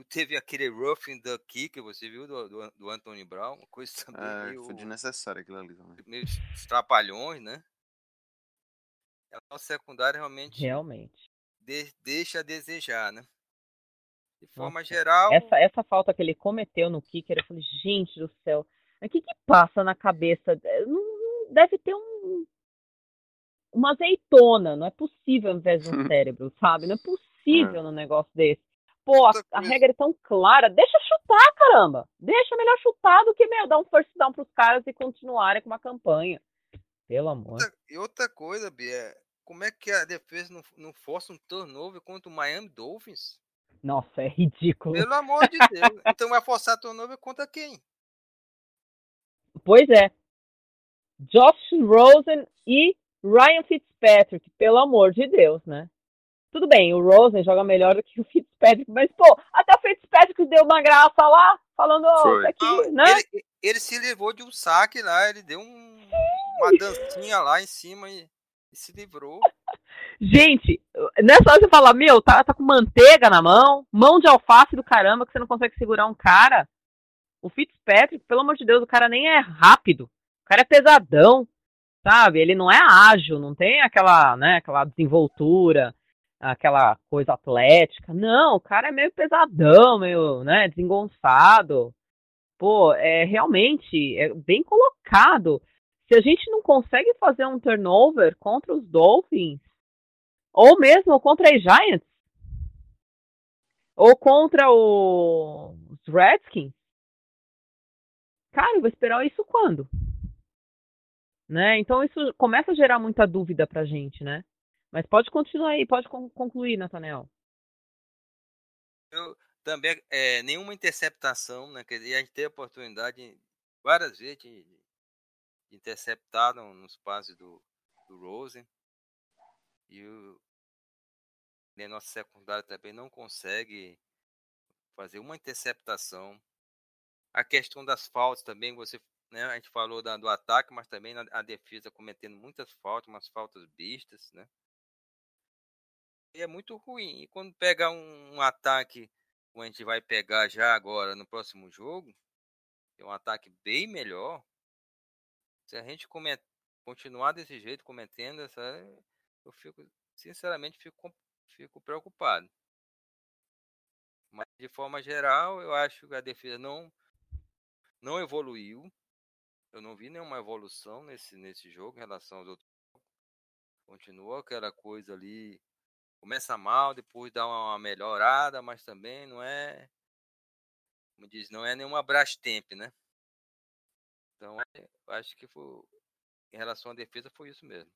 Teve aquele roughing the kick, você viu, do Anthony Brown, uma coisa também meio... Foi desnecessário aquilo ali também. Meio estrapalhões, né? A nossa secundária realmente deixa a desejar, né? De forma geral... Essa falta que ele cometeu no kicker, eu falei, gente do céu, o que passa na cabeça? Não deve ter uma azeitona, não é possível ao invés de um cérebro, sabe? Não é possível num negócio desse. Pô, a regra é tão clara. Deixa chutar, caramba. Deixa melhor chutar do que, dar um first down pros caras e continuarem com uma campanha. Pelo amor. E outra coisa, Bia, como é que a defesa não força um turnover contra o Miami Dolphins? Nossa, é ridículo. Pelo amor de Deus. Então vai forçar turnover contra quem? Pois é. Josh Rosen e Ryan Fitzpatrick. Pelo amor de Deus, né? Tudo bem, o Rosen joga melhor do que o Fitzpatrick, mas, pô, até o Fitzpatrick deu uma graça lá, falando, isso aqui, não, né? Ele se livrou de um saque lá, ele deu uma dancinha lá em cima e se livrou. Gente, nessa hora você fala, meu, tá com manteiga na mão, mão de alface do caramba, que você não consegue segurar um cara. O Fitzpatrick, pelo amor de Deus, o cara nem é rápido, o cara é pesadão, sabe? Ele não é ágil, não tem aquela, né, aquela desenvoltura, aquela coisa atlética. Não, o cara é meio pesadão, meio, né, desengonçado. Pô, realmente, bem colocado. Se a gente não consegue fazer um turnover contra os Dolphins, ou mesmo contra os Giants, ou contra os Redskins, cara, eu vou esperar isso quando? Né? Então isso começa a gerar muita dúvida pra gente, né? Mas pode continuar aí, pode concluir, Nathanael. Eu também, nenhuma interceptação, né? Quer dizer, a gente teve a oportunidade várias vezes de interceptar nos passes do Rosen. E a nossa secundária também não consegue fazer uma interceptação. A questão das faltas também, você né? A gente falou do ataque, mas também a defesa cometendo muitas faltas, umas faltas bestas, né? E é muito ruim. E quando pegar um ataque, como a gente vai pegar já agora no próximo jogo, é um ataque bem melhor. Se a gente continuar desse jeito, cometendo essa... Eu fico, sinceramente, fico preocupado. Mas, de forma geral, eu acho que a defesa não evoluiu. Eu não vi nenhuma evolução nesse jogo em relação aos outros. Continua aquela coisa ali. Começa mal, depois dá uma melhorada, mas também não é... Como diz, não é nenhuma Brastemp, né? Então, eu acho que foi, em relação à defesa, foi isso mesmo.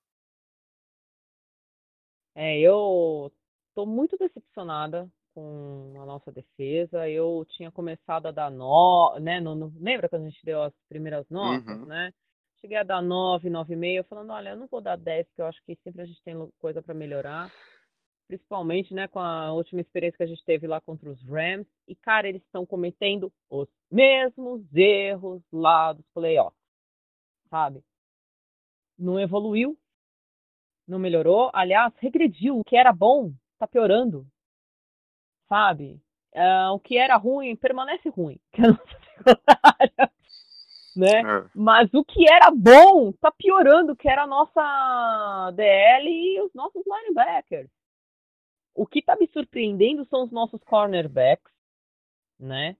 Eu tô muito decepcionada com a nossa defesa. Eu tinha começado a dar 9, né? Lembra quando a gente deu as primeiras notas, né? Cheguei a dar 9, 9,5, falando, olha, eu não vou dar 10, porque eu acho que sempre a gente tem coisa para melhorar. Principalmente, né, com a última experiência que a gente teve lá contra os Rams. E, cara, eles estão cometendo os mesmos erros lá dos playoffs, sabe? Não evoluiu, não melhorou. Aliás, regrediu. O que era bom tá piorando, sabe? O que era ruim permanece ruim, que é a nossa secundária, né? Mas o que era bom tá piorando, que era a nossa DL e os nossos linebackers. O que está me surpreendendo são os nossos cornerbacks, né?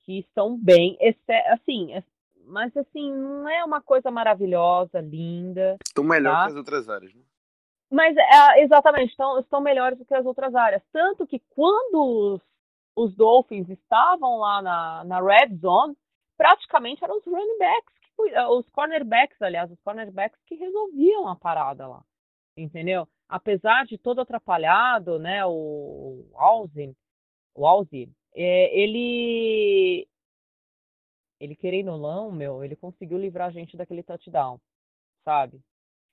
Que estão bem, mas assim, não é uma coisa maravilhosa, linda. Estão melhores que as outras áreas, né? Mas, exatamente, estão melhores do que as outras áreas. Tanto que quando os Dolphins estavam lá na Red Zone, praticamente eram os running backs, os cornerbacks que resolviam a parada lá, entendeu? Apesar de todo atrapalhado, né, o Awuzie, ele querendo ou não, ele conseguiu livrar a gente daquele touchdown, sabe?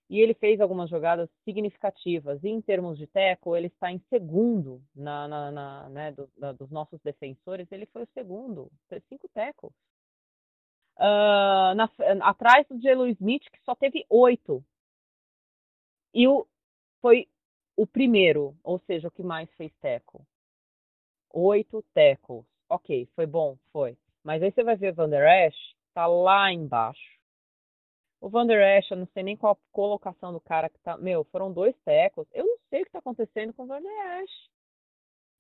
E ele fez algumas jogadas significativas. E em termos de tackle, ele está em segundo né, dos nossos defensores. Ele foi o segundo, 5 tackles. Atrás do Jaylon Smith, que só teve 8. E foi o primeiro, ou seja, o que mais fez tackle. 8 tackles. Ok, foi bom, foi. Mas aí você vai ver o Vander Esch, tá lá embaixo. O Vander Esch, eu não sei nem qual a colocação do cara que tá... foram 2 tackles. Eu não sei o que tá acontecendo com o Vander Esch.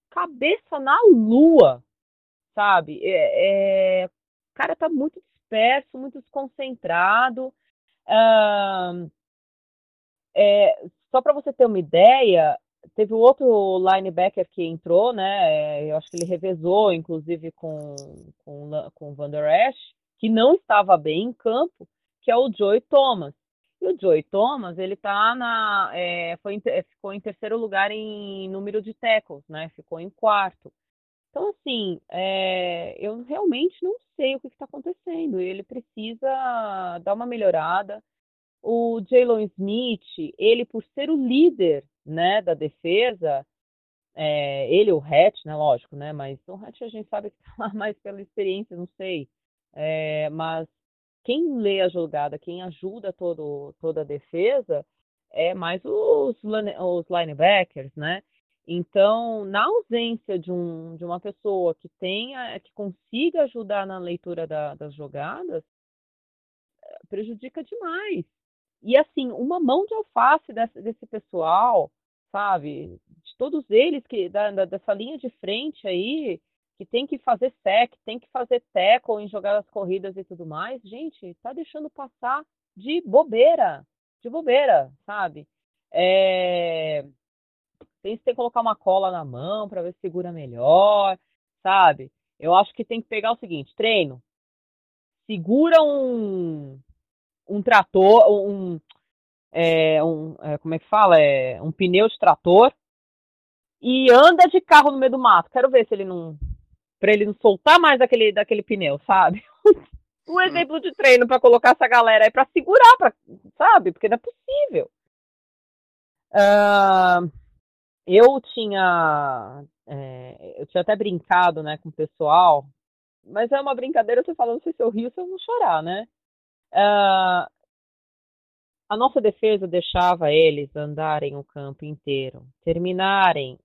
Cabeça na lua, sabe? O cara tá muito disperso, muito desconcentrado. Só para você ter uma ideia, teve outro linebacker que entrou, né? Eu acho que ele revezou, inclusive, com o Vander Esch, que não estava bem em campo, que é o Joey Thomas. E o Joey Thomas, ele tá ficou em terceiro lugar em número de tackles, né? Ficou em quarto. Então, assim, eu realmente não sei o que está acontecendo. Ele precisa dar uma melhorada. O Jaylon Smith, ele por ser o líder, né, da defesa, ele, o Hatch, né, lógico, né, mas o Hatch a gente sabe que tá lá mais pela experiência, não sei, mas quem lê a jogada, quem ajuda toda a defesa é mais os linebackers, né, então na ausência de uma pessoa que consiga ajudar na leitura das jogadas, prejudica demais. E assim, uma mão de alface desse pessoal, sabe? De todos eles, dessa linha de frente aí, que tem que fazer sack, tem que fazer tackle em jogadas corridas e tudo mais, gente, tá deixando passar de bobeira, sabe? Tem que colocar uma cola na mão para ver se segura melhor, sabe? Eu acho que tem que pegar o seguinte, treino. Segura um trator, como é que fala? Um pneu de trator e anda de carro no meio do mato. Quero ver se ele não soltar mais daquele pneu, sabe? Um exemplo de treino para colocar essa galera aí para segurar, sabe? Porque não é possível. Eu tinha até brincado, né, com o pessoal Mas é uma brincadeira, você falando se eu rir ou se eu não chorar, né? A nossa defesa deixava eles andarem o campo inteiro, terminarem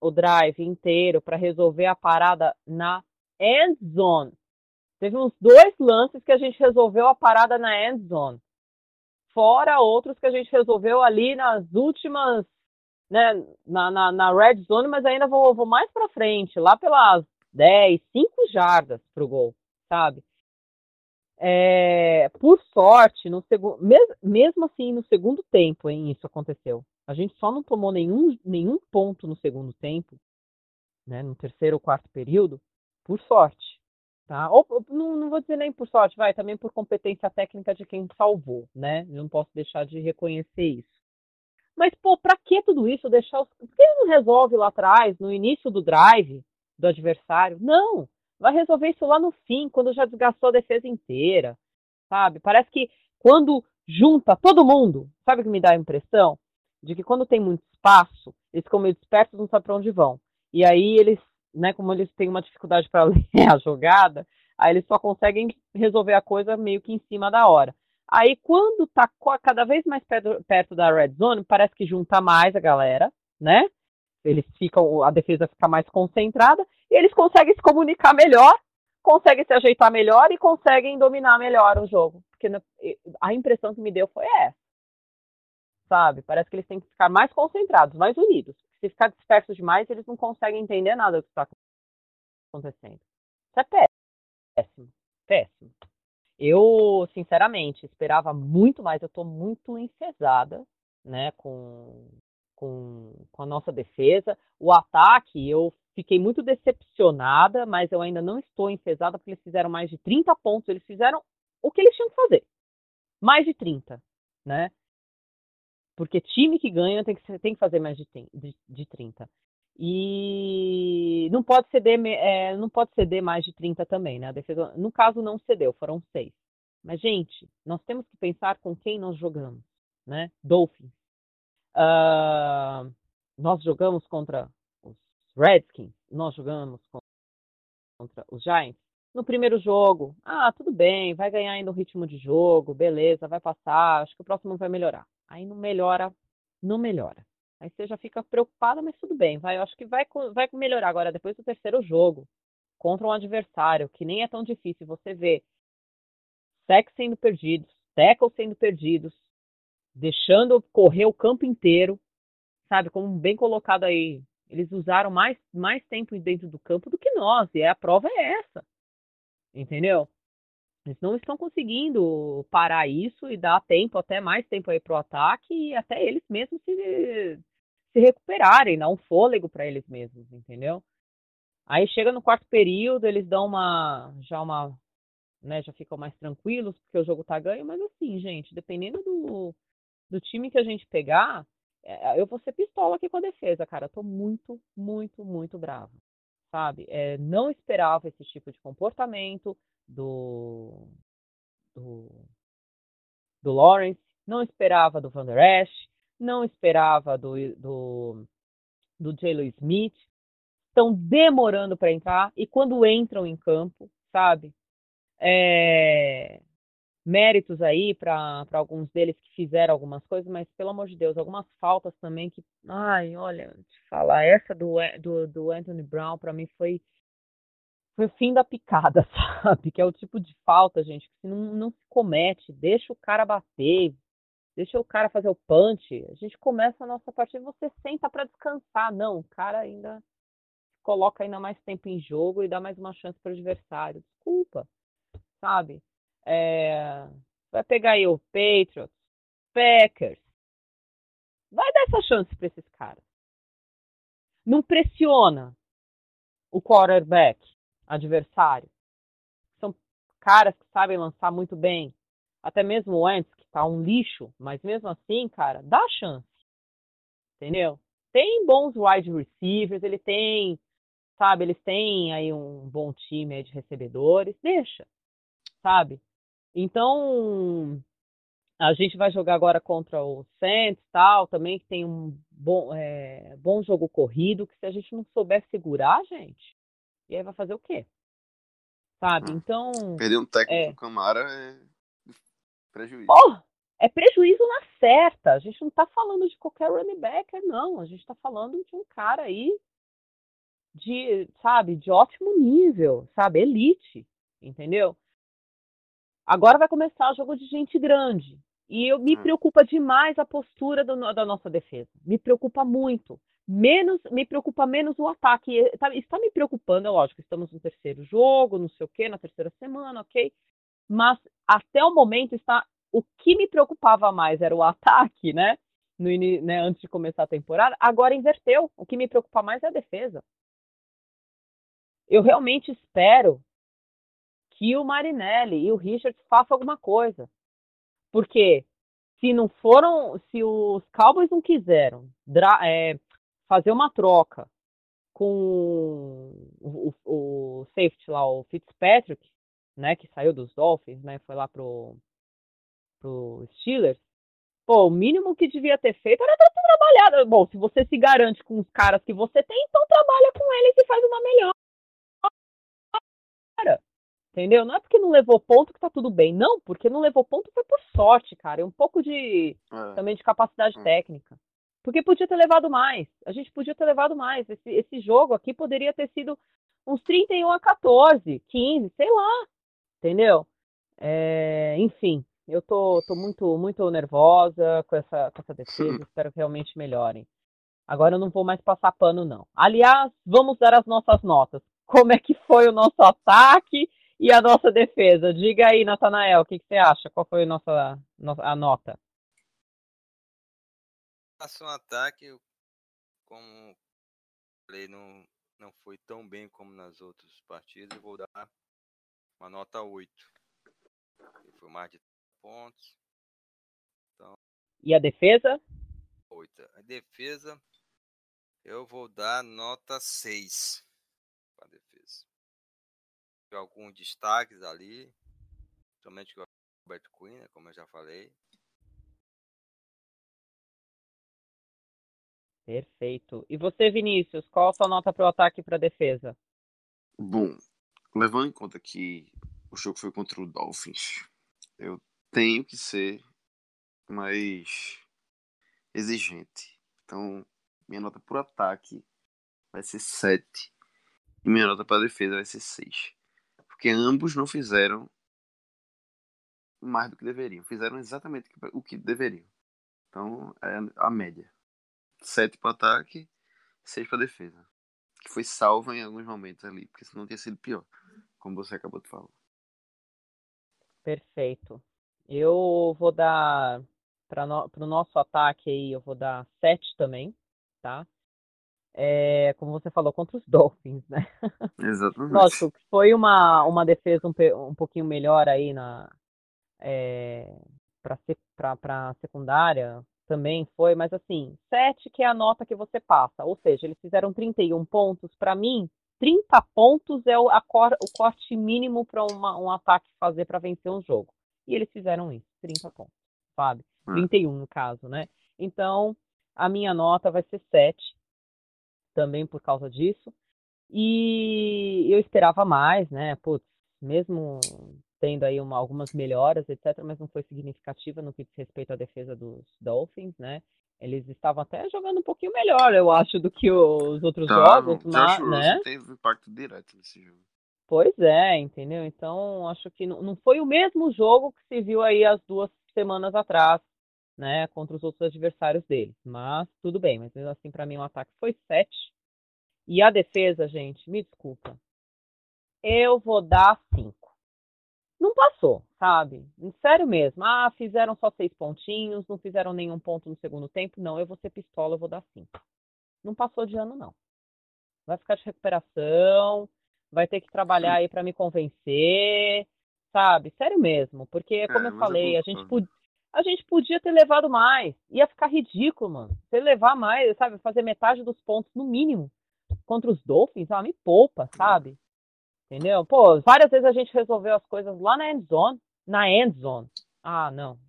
o drive inteiro para resolver a parada na end zone. Teve uns 2 lances que a gente resolveu a parada na end zone. Fora outros que a gente resolveu ali nas últimas, né, na red zone, mas ainda vou mais para frente, lá pelas 5 jardas pro gol, sabe? Por sorte, mesmo assim, no segundo tempo, hein, isso aconteceu. A gente só não tomou nenhum ponto no segundo tempo, né, no terceiro ou quarto período, por sorte. Tá? Ou, não vou dizer nem por sorte, vai, também por competência técnica de quem salvou, né? Eu não posso deixar de reconhecer isso. Mas, pô, pra que tudo isso? Por que não resolve lá atrás, no início do drive do adversário? Não! Vai resolver isso lá no fim, quando já desgastou a defesa inteira, sabe? Parece que quando junta todo mundo, sabe o que me dá a impressão? De que quando tem muito espaço, eles ficam meio dispersos, não sabem para onde vão. E aí eles, né, como eles têm uma dificuldade para ler a jogada, aí eles só conseguem resolver a coisa meio que em cima da hora. Aí quando tá cada vez mais perto da red zone, parece que junta mais a galera, né? Eles ficam, a defesa fica mais concentrada e eles conseguem se comunicar melhor, conseguem se ajeitar melhor e conseguem dominar melhor o jogo. Porque a impressão que me deu foi essa, sabe? Parece que eles têm que ficar mais concentrados, mais unidos. Se ficar dispersos demais, eles não conseguem entender nada do que está acontecendo. Isso é péssimo, péssimo. Eu, sinceramente, esperava muito mais. Eu estou muito enfesada, né, com a nossa defesa. O ataque, eu fiquei muito decepcionada, mas eu ainda não estou enfesada, porque eles fizeram mais de 30 pontos, eles fizeram o que eles tinham que fazer. Mais de 30, né? Porque time que ganha tem que fazer mais de 30. E não pode ceder, não pode ceder mais de 30 também, né? A defesa, no caso, não cedeu, foram 6. Mas, gente, nós temos que pensar com quem nós jogamos, né? Dolphins. Nós jogamos contra os Redskins, nós jogamos contra os Giants. No primeiro jogo, tudo bem, vai ganhar ainda o ritmo de jogo, beleza, vai passar, acho que o próximo vai melhorar. Aí não melhora. Aí você já fica preocupada, mas tudo bem, vai, eu acho que vai melhorar agora, depois do terceiro jogo, contra um adversário que nem é tão difícil. Você vê sacks sendo perdidos, tackles sendo perdidos, deixando correr o campo inteiro, sabe, como bem colocado aí, eles usaram mais tempo dentro do campo do que nós, e a prova é essa, entendeu? Eles não estão conseguindo parar isso e dar tempo, até mais tempo aí pro ataque, e até eles mesmos se recuperarem, dar um fôlego para eles mesmos, entendeu? Aí chega no quarto período, eles dão uma, né, já ficam mais tranquilos, porque o jogo tá ganho, mas assim, gente, dependendo do time que a gente pegar, eu vou ser pistola aqui com a defesa, cara. Eu tô muito, muito, muito brava, sabe? Não esperava esse tipo de comportamento do Lawrence, não esperava do Vander Esch, não esperava do Jaylon Smith. Estão demorando para entrar, e quando entram em campo, sabe? Méritos aí para alguns deles que fizeram algumas coisas, mas, pelo amor de Deus, algumas faltas também que... Ai, olha, te falar, essa do Anthony Brown, para mim, foi o fim da picada, sabe? Que é o tipo de falta, gente, que não se comete. Deixa o cara bater, deixa o cara fazer o punch. A gente começa a nossa partida e você senta para descansar. Não, o cara ainda coloca ainda mais tempo em jogo e dá mais uma chance para o adversário. Desculpa, sabe? Vai pegar aí o Patriots, Packers, vai dar essa chance para esses caras. Não pressiona o quarterback adversário. São caras que sabem lançar muito bem, até mesmo o Wentz, que tá um lixo, mas mesmo assim, cara, dá chance, entendeu? Tem bons wide receivers, ele tem, sabe, eles têm aí um bom time aí de recebedores, deixa, sabe? Então, a gente vai jogar agora contra o Saints, tal, também que tem um bom jogo corrido, que se a gente não souber segurar, gente, e aí vai fazer o quê? sabe? Então... Perder um técnico do Kamara é prejuízo. Porra, é prejuízo na certa. A gente não tá falando de qualquer running back, não. A gente tá falando de um cara aí de, sabe, de ótimo nível, sabe? Elite, entendeu? Agora vai começar o jogo de gente grande. E eu me preocupa demais a postura da nossa defesa. Me preocupa muito. Me preocupa menos o ataque. Está me preocupando, é lógico. Estamos no terceiro jogo, não sei o quê, na terceira semana, ok? Mas até o momento está... O que me preocupava mais era o ataque, né? Antes de começar a temporada. Agora inverteu. O que me preocupa mais é a defesa. Eu realmente espero que o Marinelli e o Richards façam alguma coisa. Porque se não foram, se os Cowboys não quiseram fazer uma troca com o safety lá, o Fitzpatrick, né, que saiu dos Dolphins, né, foi lá pro Steelers, pô, o mínimo que devia ter feito era ter trabalhado. Bom, se você se garante com os caras que você tem, então trabalha com eles e faz uma melhor. Cara, entendeu? Não é porque não levou ponto que tá tudo bem. Não, porque não levou ponto foi por sorte, cara. É um pouco de também de capacidade técnica. Porque podia ter levado mais. A gente podia ter levado mais. Esse jogo aqui poderia ter sido uns 31-14, 15, sei lá. Entendeu? Enfim, eu tô muito, muito nervosa com essa defesa. Espero que realmente melhorem. Agora eu não vou mais passar pano, não. Aliás, vamos dar as nossas notas. Como é que foi o nosso ataque e a nossa defesa? Diga aí, Nathanael, o que você acha? Qual foi a nossa nota? Passou um ataque, como falei, não foi tão bem como nas outras partidas. Eu vou dar uma nota 8. Foi mais de 3 pontos. Então, e a defesa? 8. A defesa, eu vou dar nota 6 para a defesa. Tem alguns destaques ali, principalmente com o Robert Quinn, como eu já falei. Perfeito. E você, Vinícius, qual a sua nota para o ataque e para a defesa? Bom, levando em conta que o jogo foi contra o Dolphins, eu tenho que ser mais exigente. Então, minha nota por ataque vai ser 7 e minha nota para a defesa vai ser 6. Porque ambos não fizeram mais do que deveriam. Fizeram exatamente o que deveriam. Então, é a média. 7 para ataque, 6 para defesa. Que foi salva em alguns momentos ali, porque senão tinha sido pior, como você acabou de falar. Perfeito. Eu vou dar pro nosso ataque aí, eu vou dar 7 também, tá? Como você falou, contra os Dolphins, né? Exatamente. Lógico, foi uma defesa um pouquinho melhor aí pra secundária. Também foi, mas assim, 7 que é a nota que você passa, ou seja, eles fizeram 31 pontos, para mim, 30 pontos é o corte mínimo para um ataque fazer para vencer um jogo, e eles fizeram isso, 30 pontos, sabe? 31 no caso, né? Então, a minha nota vai ser 7, também por causa disso, e eu esperava mais, né, putz, mesmo tendo aí algumas melhoras, etc., mas não foi significativa no que diz respeito à defesa dos Dolphins, né? Eles estavam até jogando um pouquinho melhor, eu acho, do que os outros jogos, mas, né? Josh Rosen teve impacto direto nesse jogo. Pois é, entendeu? Então, acho que não foi o mesmo jogo que se viu aí as 2 semanas atrás, né? Contra os outros adversários dele. Mas, tudo bem. Mas, mesmo assim, para mim, o ataque foi 7. E a defesa, gente, me desculpa. Eu vou dar 5. Não passou, sabe? Sério mesmo. Ah, fizeram só 6 pontinhos, não fizeram nenhum ponto no segundo tempo. Não, eu vou ser pistola, eu vou dar 5. Não passou de ano, não. Vai ficar de recuperação, vai ter que trabalhar aí pra me convencer, sabe? Sério mesmo, porque, como eu falei, a gente podia ter levado mais. Ia ficar ridículo, mano. Se levar mais, sabe? Fazer metade dos pontos, no mínimo, contra os Dolphins, me poupa, sabe? Entendeu? Pô, várias vezes a gente resolveu as coisas lá na endzone. Ah, não.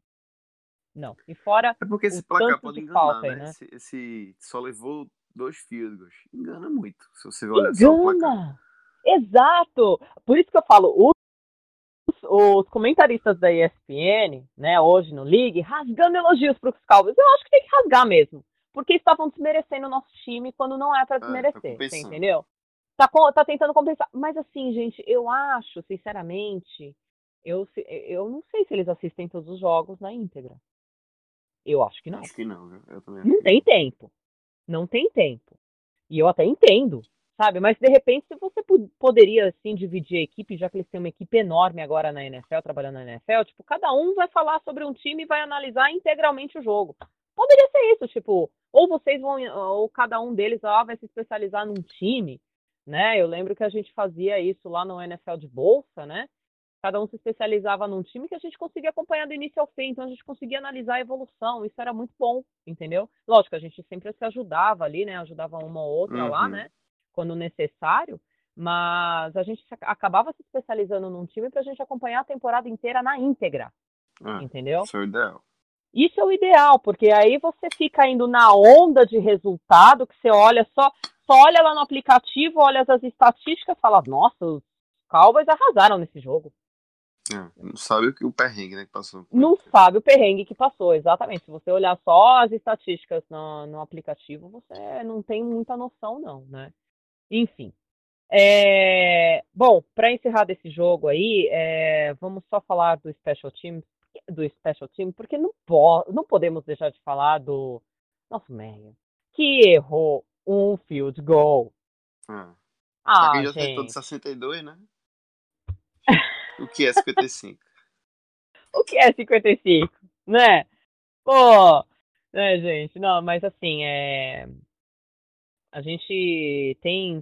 Não. E fora. É porque esse placar pode enganar, falta, né? Esse só levou 2 field goals. Engana muito, se você olhar só o placar. Exato! Por isso que eu falo, os comentaristas da ESPN, né, hoje no League, rasgando elogios para os Cowboys. Eu acho que tem que rasgar mesmo, porque estavam desmerecendo o nosso time quando não é para desmerecer, tá, entendeu? Tá tentando compensar. Mas assim, gente, eu acho, sinceramente, eu não sei se eles assistem todos os jogos na íntegra. Eu acho que não. Acho que não. Eu também acho não que tem não. Tempo. Não tem tempo. E eu até entendo, sabe? Mas, de repente, se você poderia, assim, dividir a equipe, já que eles têm uma equipe enorme agora na NFL, trabalhando na NFL, tipo, cada um vai falar sobre um time e vai analisar integralmente o jogo. Poderia ser isso, tipo, ou vocês vão, ou cada um deles vai se especializar num time, né? Eu lembro que a gente fazia isso lá no NFL de Bolsa, né? Cada um se especializava num time que a gente conseguia acompanhar do início ao fim, então a gente conseguia analisar a evolução, isso era muito bom, entendeu? Lógico, a gente sempre se ajudava ali, né? Ajudava uma ou outra lá, né? Quando necessário, mas a gente acabava se especializando num time pra gente acompanhar a temporada inteira na íntegra, entendeu? Isso é o ideal, porque aí você fica indo na onda de resultado, que você olha só olha lá no aplicativo, olha as estatísticas e fala, nossa, os Cowboys arrasaram nesse jogo. Não sabe o perrengue, né, que passou. Não sabe o perrengue que passou, exatamente. Se você olhar só as estatísticas no aplicativo, você não tem muita noção, não, né? Enfim. Bom, para encerrar desse jogo aí, vamos só falar do Special Team, porque não podemos deixar de falar do nosso Meia, que errou um field goal. Quem já tentou de 62, né? O que é 55? O que é 55? Né? Pô, né, gente? Não, mas assim, a gente tem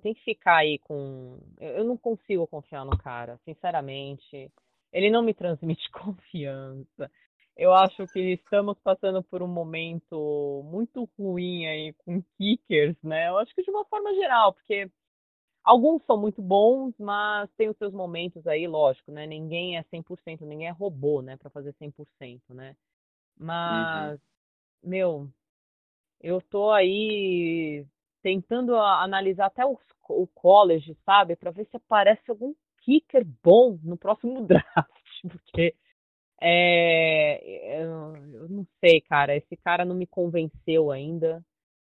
que ficar aí com... Eu não consigo confiar no cara, sinceramente. Ele não me transmite confiança. Eu acho que estamos passando por um momento muito ruim aí com kickers, né? Eu acho que de uma forma geral, porque... Alguns são muito bons, mas tem os seus momentos aí, lógico, né? Ninguém é 100%, ninguém é robô, né? Pra fazer 100%, né? Mas, meu, eu tô aí tentando analisar até o college, sabe? Pra ver se aparece algum kicker bom no próximo draft, porque eu não sei, cara. Esse cara não me convenceu ainda.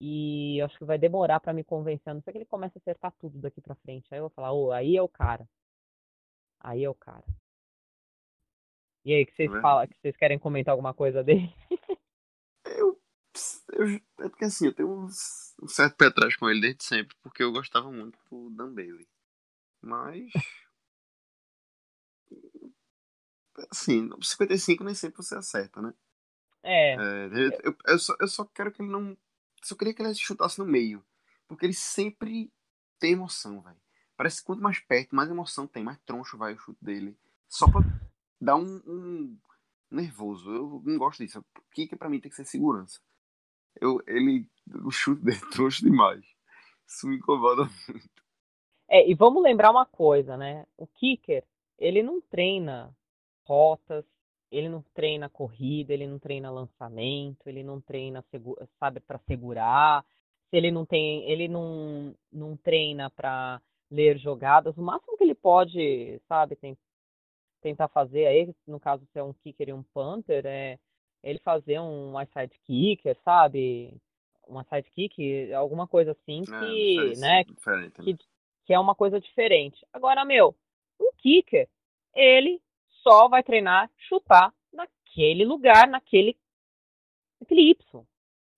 E eu acho que vai demorar pra me convencer. A não ser que ele comece a acertar tudo daqui pra frente. Aí eu vou falar, aí é o cara. Aí é o cara. E aí, que vocês falam, que vocês querem comentar alguma coisa dele? É porque assim, eu tenho um certo pé atrás com ele desde sempre, porque eu gostava muito do Dan Bailey. Mas... assim, 55 nem sempre você acerta, né? Eu só quero que ele não... Só queria que ele chutasse no meio. Porque ele sempre tem emoção, velho. Parece que quanto mais perto, mais emoção tem. Mais troncho vai o chute dele. Só pra dar um nervoso. Eu não gosto disso. O que pra mim tem que ser segurança. O chute dele é troncho demais. Isso me incomoda muito. E vamos lembrar uma coisa, né? O kicker, ele não treina rotas. Ele não treina corrida, ele não treina lançamento, ele não treina, sabe, para segurar. Ele não treina para ler jogadas. O máximo que ele pode, sabe, tentar fazer aí, no caso se é um kicker e um punter, é ele fazer um outside kicker, sabe? Um outside kick, alguma coisa assim que é uma coisa diferente. Agora, um kicker, ele só vai treinar, chutar naquele lugar, naquele Y.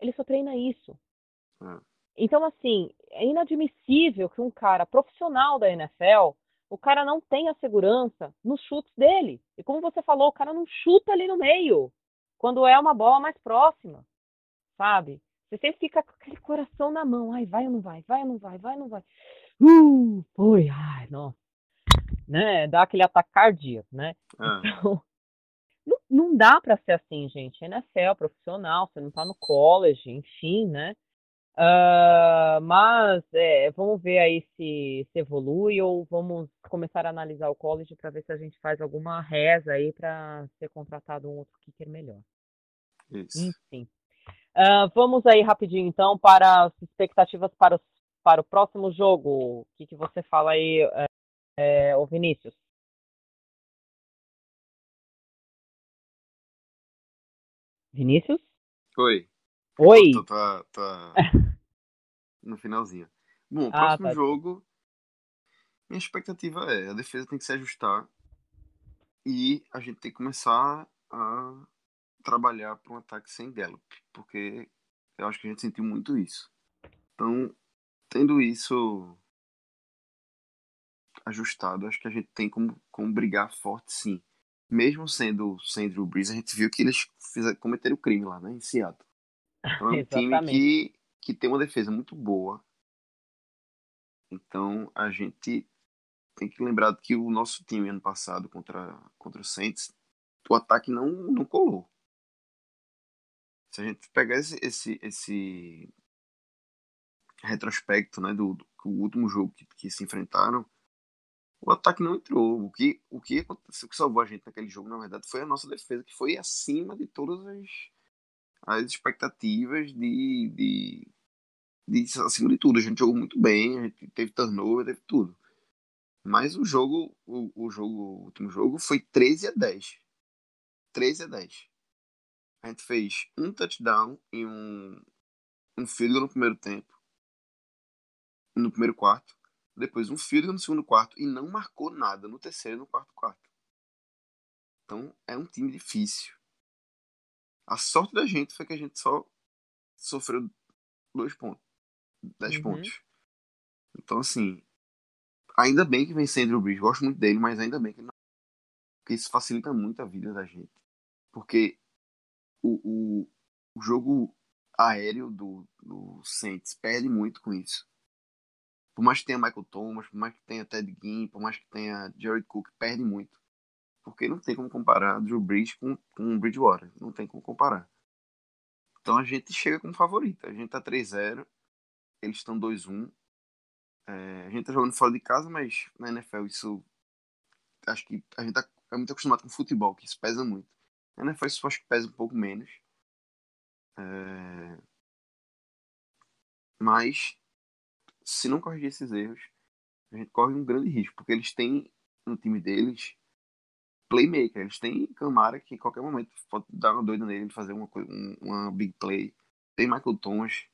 Ele só treina isso. Então, assim, é inadmissível que um cara profissional da NFL, o cara não tenha segurança nos chutes dele. E como você falou, o cara não chuta ali no meio, quando é uma bola mais próxima, sabe? Você sempre fica com aquele coração na mão. Ai, vai ou não vai? Vai ou não vai? Vai ou não vai? Foi, ai, nossa. Né, dá aquele ataque cardíaco, né? Então, não dá pra ser assim, gente. NFL, profissional, você não tá no college, enfim, né? Mas vamos ver aí se evolui, ou vamos começar a analisar o college pra ver se a gente faz alguma reza aí pra ser contratado um outro kicker melhor. Isso. Enfim. Vamos aí rapidinho, então, para as expectativas para os para o próximo jogo, o que você fala aí, o Vinícius? Vinícius? Oi. Oi. Tá no finalzinho. Bom, o próximo jogo, minha expectativa é, a defesa tem que se ajustar e a gente tem que começar a trabalhar para um ataque sem Gallup, porque eu acho que a gente sentiu muito isso. Então, tendo isso ajustado, acho que a gente tem como brigar forte, sim. Mesmo sendo sem Drew Brees, a gente viu que eles cometeram o crime lá, né, em Seattle. Então, é um time que tem uma defesa muito boa. Então, a gente tem que lembrar que o nosso time ano passado contra o Saints, o ataque não colou. Se a gente pegar esse retrospecto, né, do último jogo que se enfrentaram, o ataque não entrou. O que aconteceu, que salvou a gente naquele jogo, na verdade, foi a nossa defesa, que foi acima de todas as expectativas acima de tudo. A gente jogou muito bem, a gente teve turnover, teve tudo. Mas o último jogo foi 13-10. 13-10. A gente fez um touchdown e um field goal no primeiro tempo. No primeiro quarto. Depois um field goal no segundo quarto. E não marcou nada no terceiro e no quarto quarto. Então é um time difícil. A sorte da gente foi que a gente só sofreu 10 pontos. Então, assim, ainda bem que vem sem Drew Brees. Gosto muito dele, mas ainda bem que ele não. Porque isso facilita muito a vida da gente. Porque o jogo aéreo do Saints perde muito com isso. Por mais que tenha Michael Thomas, por mais que tenha Ted Ginn, por mais que tenha Jared Cook, perde muito. Porque não tem como comparar Drew Brees com Bridgewater. Não tem como comparar. Então a gente chega como favorito. A gente tá 3-0. Eles estão 2-1. A gente tá jogando fora de casa, mas na NFL isso... Acho que a gente tá muito acostumado com futebol, que isso pesa muito. Na NFL isso acho que pesa um pouco menos. Mas... se não corrigir esses erros, a gente corre um grande risco. Porque eles têm, no time deles... playmaker, eles têm Kamara que em qualquer momento pode dar uma doida nele, fazer uma big play, tem Michael Thomas,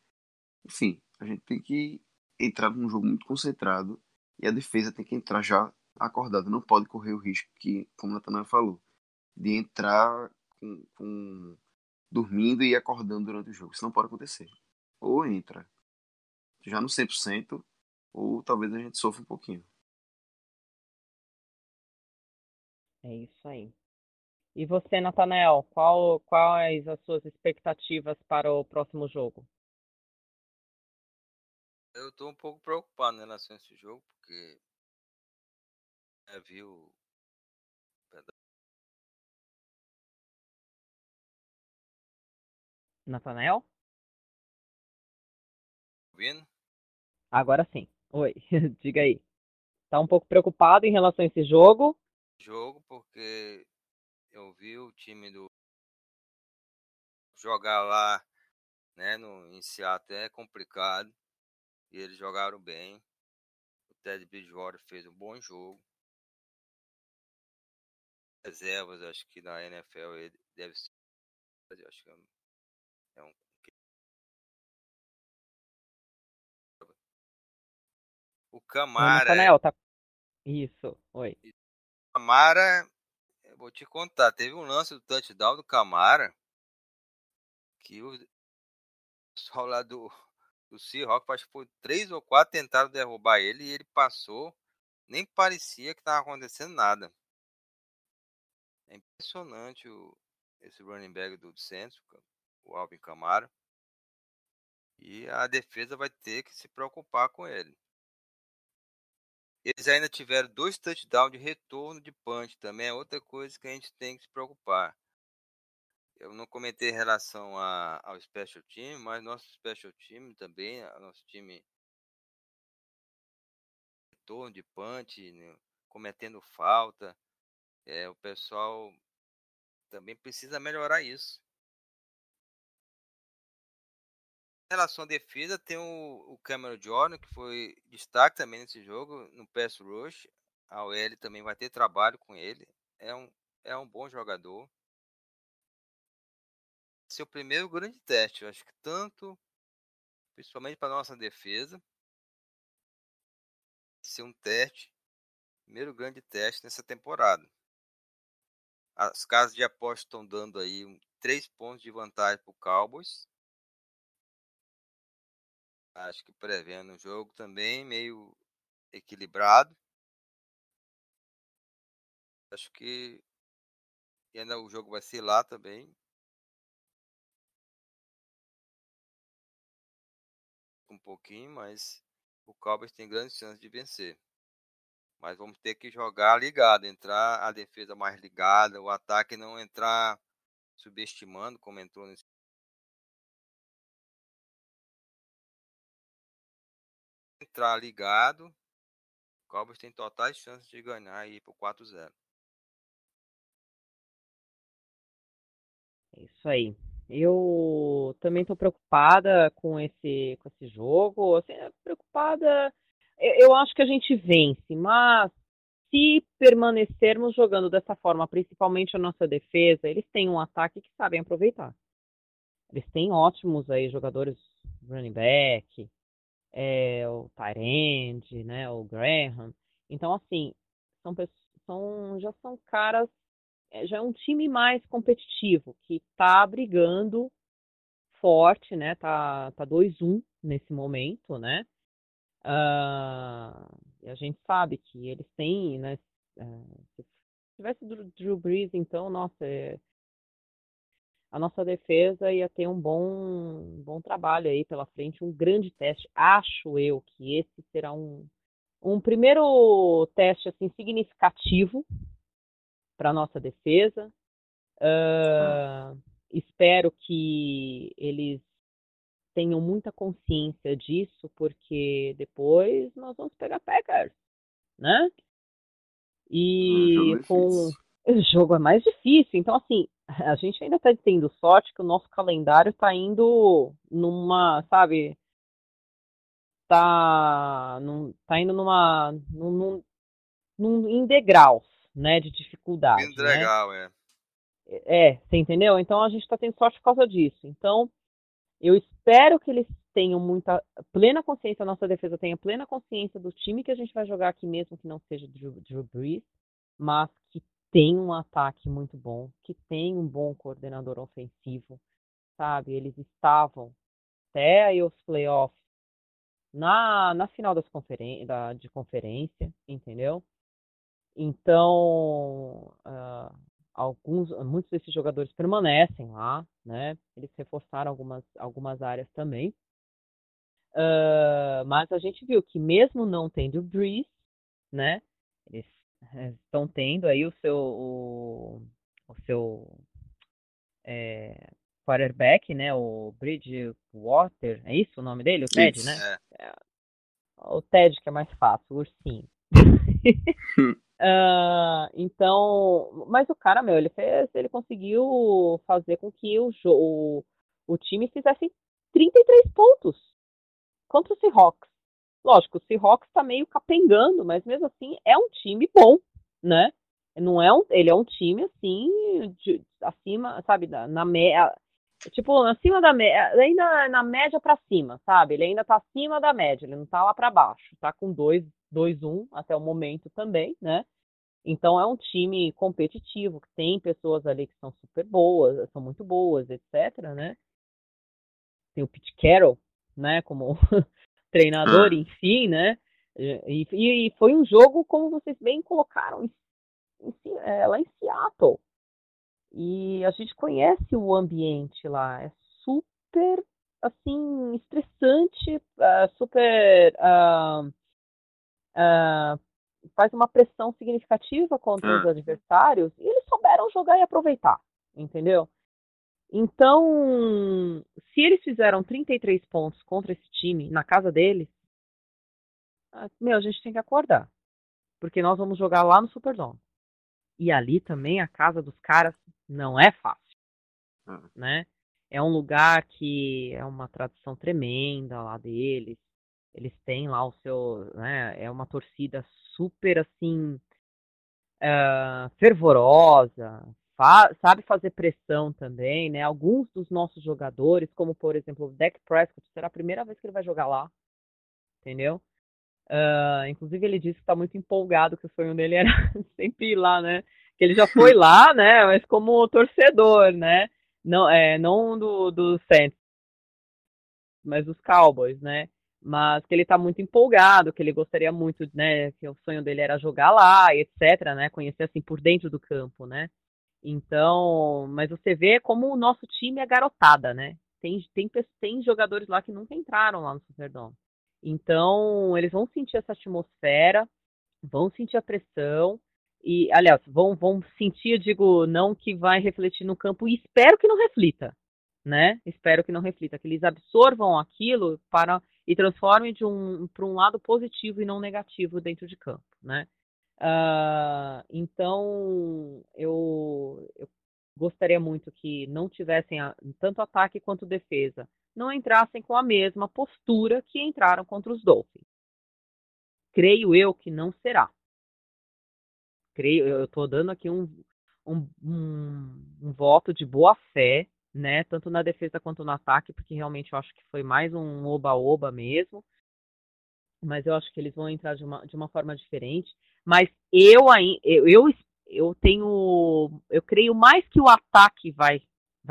enfim, a gente tem que entrar num jogo muito concentrado e a defesa tem que entrar já acordada, não pode correr o risco que, como o Nathanael falou, de entrar dormindo e acordando durante o jogo, isso não pode acontecer, ou entra já no 100% ou talvez a gente sofra um pouquinho. É isso aí. E você, Nathanael, quais as suas expectativas para o próximo jogo? Eu estou um pouco preocupado em relação a esse jogo, porque já vi o Nathanael? Ouvindo? Agora sim. Oi, diga aí. Está um pouco preocupado em relação a esse jogo, porque eu vi o time do jogar lá, né, em Seattle é complicado e eles jogaram bem. O Teddy Bridgewater fez um bom jogo. Reservas, acho que na NFL ele deve ser, acho que é um o Kamara. Nathanael, tá... Isso, oi. Kamara, eu vou te contar, teve um lance do touchdown do Kamara que o pessoal lá do Seahawks, acho que foi 3 ou 4 tentaram derrubar ele e ele passou, nem parecia que estava acontecendo nada. É impressionante esse running back do Santos, o Alvin Kamara, e a defesa vai ter que se preocupar com ele. Eles ainda tiveram 2 touchdowns de retorno de punch, também é outra coisa que a gente tem que se preocupar. Eu não comentei em relação ao special team, mas nosso special team também, nosso time retorno de punch, né, cometendo falta, o pessoal também precisa melhorar isso. relação à defesa, tem o Cameron Jordan, que foi destaque também nesse jogo, no pass rush. A OL também vai ter trabalho com ele. É um bom jogador. Seu primeiro grande teste, eu acho que tanto, principalmente para nossa defesa, ser um teste, primeiro grande teste nessa temporada. As casas de aposta estão dando aí 3 pontos de vantagem para o Cowboys. Acho que prevendo um jogo também meio equilibrado. Acho que e ainda o jogo vai ser lá também. Um pouquinho, mas o Cowboys tem grandes chances de vencer. Mas vamos ter que jogar ligado, entrar a defesa mais ligada, o ataque não entrar subestimando, como entrou nesse. Entrar ligado, o Cowboys tem totais chances de ganhar e ir pro 4-0. É isso aí. Eu também estou preocupada com esse jogo. Assim, preocupada, eu acho que a gente vence, mas se permanecermos jogando dessa forma, principalmente a nossa defesa, eles têm um ataque que sabem aproveitar. Eles têm ótimos aí jogadores, running back, o tight end, né, o Graham. Então, assim, já são caras, já é um time mais competitivo, que tá brigando forte, né, tá 2-1 nesse momento, né, e a gente sabe que eles têm, né, se tivesse Drew Brees, então, nossa, a nossa defesa ia ter um bom trabalho aí pela frente, um grande teste. Acho eu que esse será um primeiro teste, assim, significativo para nossa defesa. Espero que eles tenham muita consciência disso, porque depois nós vamos pegar Packers, né? E o jogo é mais difícil. Então, assim, a gente ainda está tendo sorte que o nosso calendário está indo numa, sabe? Tá indo em degraus, né, de dificuldade. Muito legal, né? Você entendeu? Então a gente está tendo sorte por causa disso. Então, eu espero que eles tenham muita plena consciência, a nossa defesa tenha plena consciência do time que a gente vai jogar aqui, mesmo que não seja Drew Brees, mas que tem um ataque muito bom, que tem um bom coordenador ofensivo, sabe? Eles estavam até aí os playoffs na final de conferência, entendeu? Então, muitos desses jogadores permanecem lá, né? Eles reforçaram algumas áreas também. Mas a gente viu que mesmo não tendo o Brees, né? Eles estão tendo aí o seu quarterback, né? O Bridgewater, é isso o nome dele? O Ted, né? O Ted que é mais fácil, o ursinho. Então, mas o cara, ele conseguiu fazer com que o time fizesse 33 pontos contra o Seahawks. Lógico, o Seahawks tá meio capengando, mas mesmo assim é um time bom, né? Não é ele é um time assim, acima, sabe, acima da média, ainda na média pra cima, sabe? Ele ainda tá acima da média, ele não tá lá pra baixo, tá com 2-1 até o momento também, né? Então é um time competitivo, que tem pessoas ali que são super boas, são muito boas, etc, né? Tem o Pete Carroll, né, como treinador, enfim, né? E foi um jogo, como vocês bem colocaram, lá em Seattle. E a gente conhece o ambiente lá, é super, assim, estressante, super... faz uma pressão significativa contra os adversários, e eles souberam jogar e aproveitar, entendeu? Então, se eles fizeram 33 pontos contra esse time na casa deles, a gente tem que acordar, porque nós vamos jogar lá no Superdome. E ali também a casa dos caras não é fácil, né? É um lugar que é uma tradição tremenda lá deles. Eles têm lá o seu... né, é uma torcida super, assim, fervorosa. Sabe fazer pressão também, né? Alguns dos nossos jogadores, como, por exemplo, o Dak Prescott, será a primeira vez que ele vai jogar lá. Entendeu? Inclusive, ele disse que está muito empolgado, que o sonho dele era sempre ir lá, né? Que ele já foi lá, né? Mas como torcedor, né? Não, não do Saints, mas dos Cowboys, né? Mas que ele tá muito empolgado, que ele gostaria muito, né? Que o sonho dele era jogar lá, etc, né? Conhecer, assim, por dentro do campo, né? Então, mas você vê como o nosso time é garotada, né? Tem jogadores lá que nunca entraram lá no Superdome. Então, eles vão sentir essa atmosfera, vão sentir a pressão, e, aliás, vão sentir, eu digo, não que vai refletir no campo, e espero que não reflita, né? Espero que não reflita, que eles absorvam aquilo e transformem para um lado positivo e não negativo dentro de campo, né? Então, eu gostaria muito que não tivessem tanto ataque quanto defesa, não entrassem com a mesma postura que entraram contra os Dolphins. Creio eu que não será. Eu estou dando aqui um voto de boa fé, né? Tanto na defesa quanto no ataque, porque realmente eu acho que foi mais um oba-oba mesmo. Mas eu acho que eles vão entrar de uma forma diferente. Mas eu creio mais que o ataque vai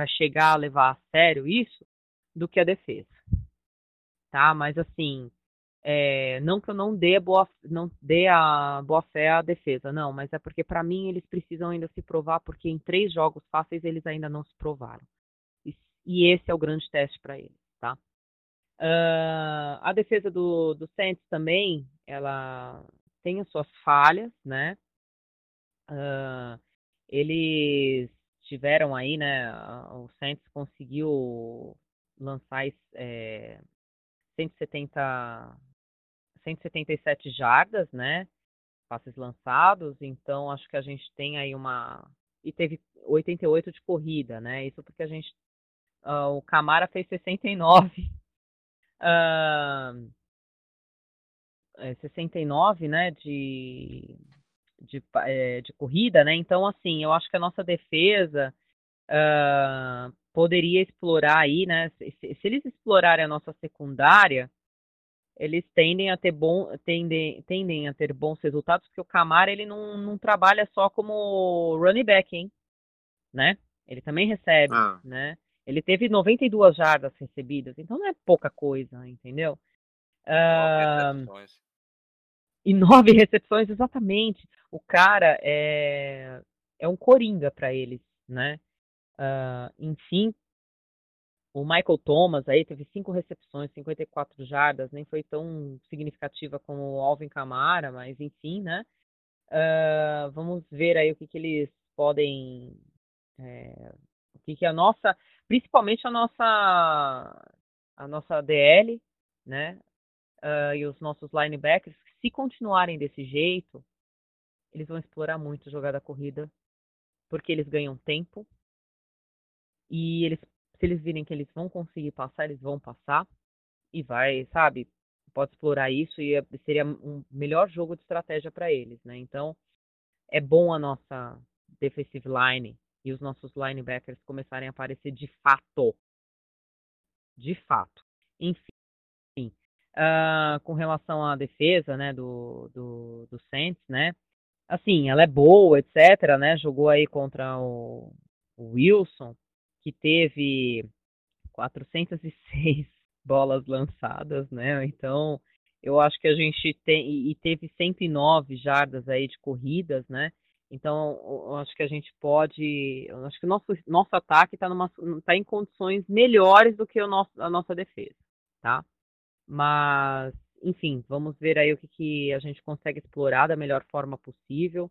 chegar a levar a sério isso do que a defesa, tá? Mas assim, não que eu não dê a boa fé à defesa, não, mas é porque para mim eles precisam ainda se provar, porque em 3 jogos fáceis eles ainda não se provaram. E esse é o grande teste para eles, tá? A defesa do Saints também, ela tem as suas falhas, né? Eles tiveram aí, né? O Saints conseguiu lançar 177 jardas, né? Passes lançados, então acho que a gente tem aí e teve 88 de corrida, né? Isso porque o Kamara fez 69, né? De corrida, né? Então, assim, eu acho que a nossa defesa poderia explorar aí, né? Se eles explorarem a nossa secundária, eles tendem a ter bons resultados, porque o Kamara, ele não trabalha só como running back, hein? Né? Ele também recebe, né? Ele teve 92 jardas recebidas, então não é pouca coisa, entendeu? 9 recepções, exatamente. O cara é um coringa para eles, né? Enfim, o Michael Thomas aí teve 5 recepções, 54 jardas, nem foi tão significativa como o Alvin Kamara, mas enfim, né? Vamos ver aí o que eles podem... o que a nossa... Principalmente a nossa DL, né? E os nossos linebackers, se continuarem desse jeito, eles vão explorar muito a jogada corrida, porque eles ganham tempo. E se eles virem que eles vão conseguir passar, eles vão passar. E vai, sabe, pode explorar isso e seria um melhor jogo de estratégia para eles, né? Então, é bom a nossa defensive line e os nossos linebackers começarem a aparecer de fato. De fato. Enfim, com relação à defesa, né, do Saints, né? Assim, ela é boa, etc, né? Jogou aí contra o Wilson, que teve 406 bolas lançadas, né? Então, eu acho que a gente tem... E teve 109 jardas aí de corridas, né? Então, eu acho que a gente pode... Eu acho que o nosso ataque tá em condições melhores do que a nossa defesa, tá? Mas, enfim, vamos ver aí o que a gente consegue explorar da melhor forma possível.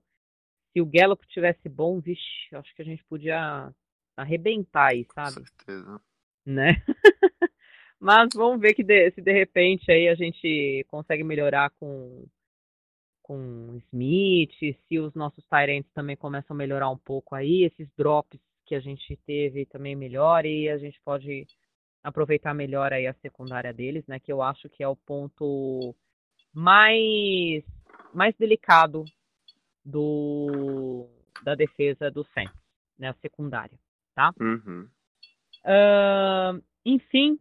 Se o Gallup tivesse bom, vixe, acho que a gente podia... arrebentar aí, sabe? Com certeza. Né? Mas vamos ver que se de repente aí a gente consegue melhorar com Smith, se os nossos tight ends também começam a melhorar um pouco aí, esses drops que a gente teve também melhor e a gente pode aproveitar melhor aí a secundária deles, né? Que eu acho que é o ponto mais delicado da defesa do Saints, né? A secundária, tá? Uhum. Enfim,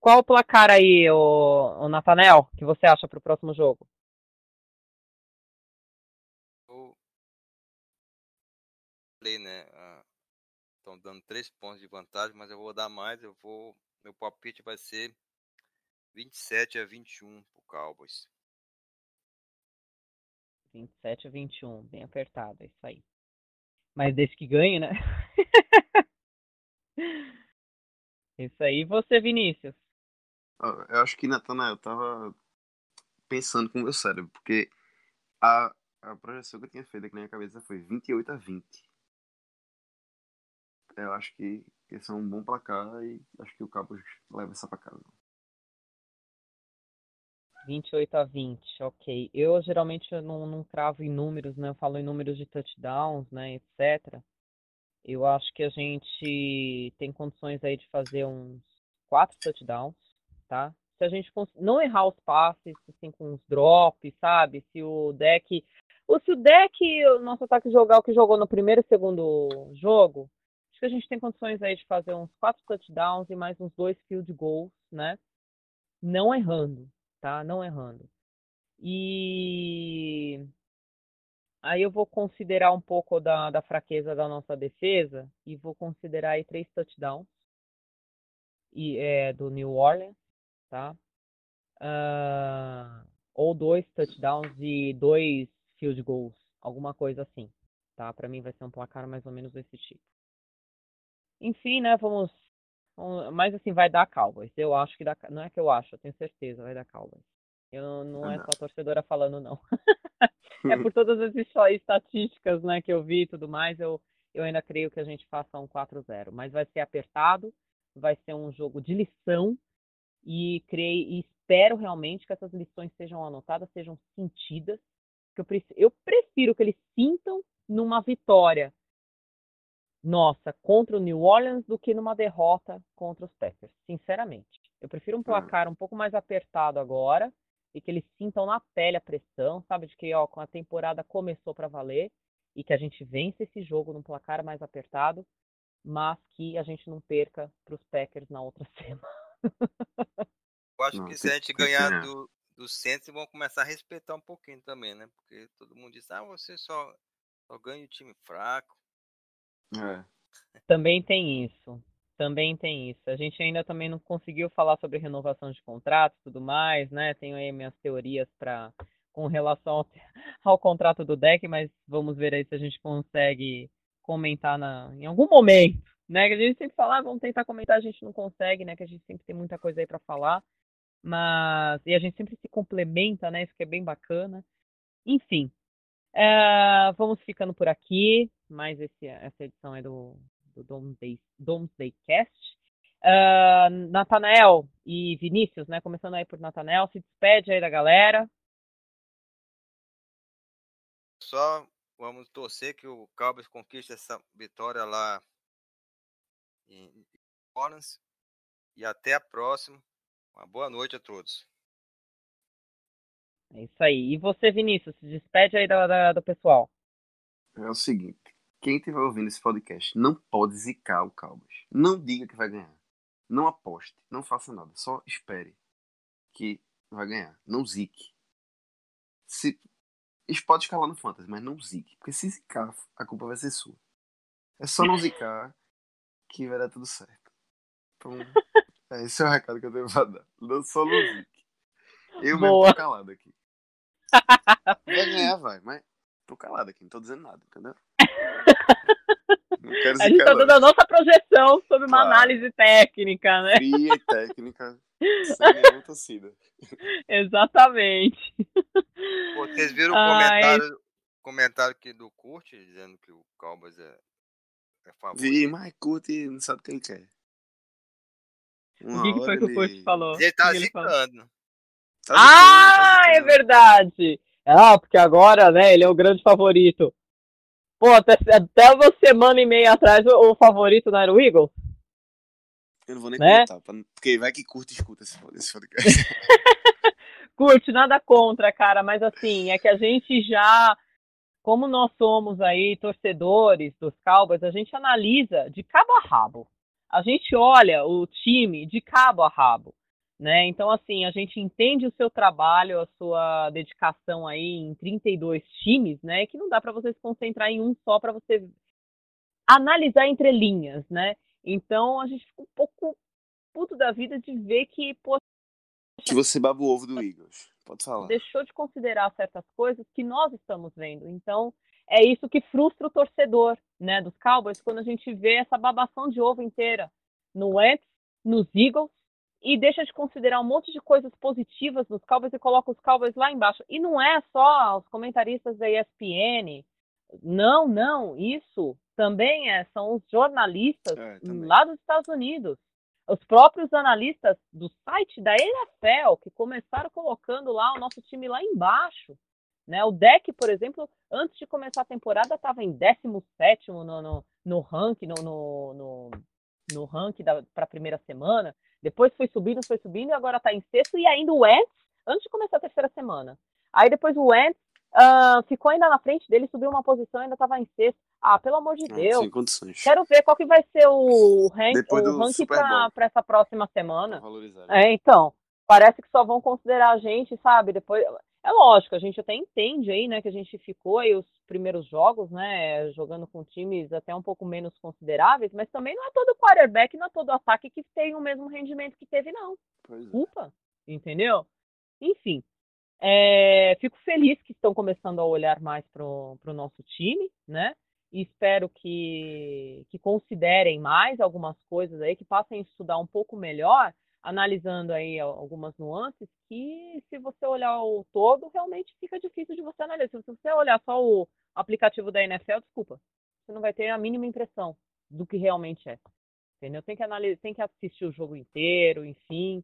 qual o placar aí, o Nathanael, que você acha para o próximo jogo? Eu falei, né? Estão dando 3 pontos de vantagem, mas eu vou dar mais. Meu palpite vai ser 27-21 pro Cowboys. 27-21, bem apertado, é isso aí. Mas desde que ganhe, né? Isso aí. E você, Vinícius? Eu acho que, Nathanael, eu tava pensando com o meu cérebro, porque a projeção que eu tinha feito aqui na minha cabeça foi 28-20. Eu acho que esse é um bom placar e acho que o Cowboys leva essa pra casa. 28-20, ok. Eu geralmente não cravo em números, né? Eu falo em números de touchdowns, né, etc. Eu acho que a gente tem condições aí de fazer uns 4 touchdowns, tá? Se a gente não errar os passes, assim, com uns drops, sabe? Se o deck, o nosso ataque jogar o que jogou no primeiro e segundo jogo, acho que a gente tem condições aí de fazer uns 4 touchdowns e mais uns 2 field goals, né? Não errando, tá? Não errando. E aí eu vou considerar um pouco da fraqueza da nossa defesa e vou considerar aí 3 touchdowns e, do New Orleans, tá? Ou 2 touchdowns e 2 field goals, alguma coisa assim, tá? Pra mim vai ser um placar mais ou menos desse tipo. Enfim, né, vamos... Mas, assim, vai dar Cowboys. Eu acho que dá... Não é que eu acho, eu tenho certeza, vai dar Cowboys. Eu não é só torcedora falando, não. É por todas as estatísticas, né, que eu vi e tudo mais, eu ainda creio que a gente faça um 4-0. Mas vai ser apertado, vai ser um jogo de lição e espero realmente que essas lições sejam anotadas, sejam sentidas. Eu prefiro que eles sintam numa vitória nossa, contra o New Orleans, do que numa derrota contra os Packers, sinceramente. Eu prefiro um placar um pouco mais apertado agora e que eles sintam na pele a pressão, sabe, de que, ó, a temporada começou para valer e que a gente vence esse jogo num placar mais apertado, mas que a gente não perca para os Packers na outra semana. Eu acho que se a gente ganhar do Saints, vão começar a respeitar um pouquinho também, né, porque todo mundo diz, você só ganha o time fraco. Também tem isso. A gente ainda também não conseguiu falar sobre renovação de contratos e tudo mais, né? Tenho aí minhas teorias com relação ao contrato do Deck, mas vamos ver aí se a gente consegue comentar em algum momento, né? Que a gente sempre fala, vamos tentar comentar, a gente não consegue, né? Que a gente sempre tem muita coisa aí para falar, mas... E a gente sempre se complementa, né? Isso que é bem bacana. Enfim. Vamos ficando por aqui, mas essa edição é do Domesday Cast. Nathanael e Vinícius, né? Começando aí por Nathanael, se despede aí da galera. Só vamos torcer que o Cowboys conquiste essa vitória lá em Orleans e até a próxima. Uma boa noite a todos. É isso aí. E você, Vinícius, se despede aí do pessoal. É o seguinte, quem estiver ouvindo esse podcast não pode zicar o Cowboys. Não diga que vai ganhar. Não aposte, não faça nada. Só espere que vai ganhar. Não zique. Eles podem escalar no Fantasy, mas não zique. Porque se zicar, a culpa vai ser sua. É só não zicar que vai dar tudo certo. Então, esse é o recado que eu tenho pra dar. Só não zique. Eu mesmo tô calado aqui. Vai, mas tô calado aqui, não tô dizendo nada, entendeu? Não quero a gente tá dando a nossa projeção sobre uma análise técnica, né? Fria e técnica, sem nenhuma torcida. Exatamente. Vocês viram o comentário aqui do Kurt, dizendo que o Cowboys é favorito? Vi, mas Kurt não sabe o que ele quer. O que foi que o Kurt falou? Ele tá zicando. Tá zicando. É verdade! Porque agora, né, ele é o grande favorito. Pô, até uma semana e meia atrás o favorito não era o Eagles. Eu não vou nem comentar, porque vai que curte e escuta esse podcast. Curte, nada contra, cara, mas assim, é que a gente já, como nós somos aí torcedores dos Cowboys, a gente analisa de cabo a rabo. A gente olha o time de cabo a rabo, né? Então, assim, a gente entende o seu trabalho, a sua dedicação aí em 32 times, né? Que não dá para você se concentrar em um só, para você analisar entre linhas, né? Então, a gente fica um pouco puto da vida de ver que... Pô, que você baba o ovo do Eagles, pode falar. Deixou de considerar certas coisas que nós estamos vendo. Então, é isso que frustra o torcedor, né, dos Cowboys, quando a gente vê essa babação de ovo inteira no Wentz, nos Eagles, e deixa de considerar um monte de coisas positivas nos Cowboys e coloca os Cowboys lá embaixo. E não é só os comentaristas da ESPN. Não, isso também são os jornalistas lá dos Estados Unidos. Os próprios analistas do site da NFL, que começaram colocando lá o nosso time lá embaixo. Né? O Dak, por exemplo, antes de começar a temporada, estava em 17º no ranking para a primeira semana. Depois foi subindo, e agora está em 6º. E ainda o Wentz, antes de começar a terceira semana. Aí depois o Wentz ficou ainda na frente dele, subiu uma posição e ainda estava em 6º. Ah, pelo amor de Deus. Sem condições. Quero ver qual que vai ser o ranking para essa próxima semana. Então, parece que só vão considerar a gente, sabe? Depois, é lógico, a gente até entende aí, né? Que a gente ficou aí os primeiros jogos, né? Jogando com times até um pouco menos consideráveis, mas também não é todo quarterback, não é todo ataque que tem o mesmo rendimento que teve, não. Desculpa, entendeu? Enfim, fico feliz que estão começando a olhar mais pro nosso time, né? E espero que considerem mais algumas coisas aí, que passem a estudar um pouco melhor, analisando aí algumas nuances, que se você olhar o todo, realmente fica difícil de você analisar. Se você olhar só o aplicativo da NFL, desculpa, você não vai ter a mínima impressão do que realmente é. Entendeu? Tem que assistir o jogo inteiro, enfim.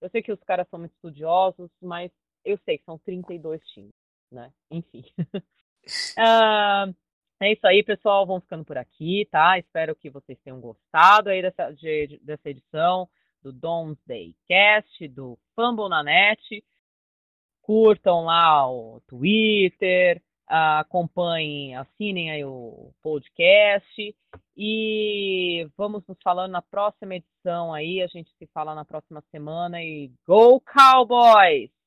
Eu sei que os caras são muito estudiosos, mas eu sei que são 32 times, né? Enfim. É isso aí, pessoal. Vamos ficando por aqui, tá? Espero que vocês tenham gostado aí dessa edição do Doomsday Cast, do Fumble na Net. Curtam lá o Twitter, acompanhem, assinem aí o podcast. E vamos nos falando na próxima edição aí. A gente se fala na próxima semana e Go Cowboys!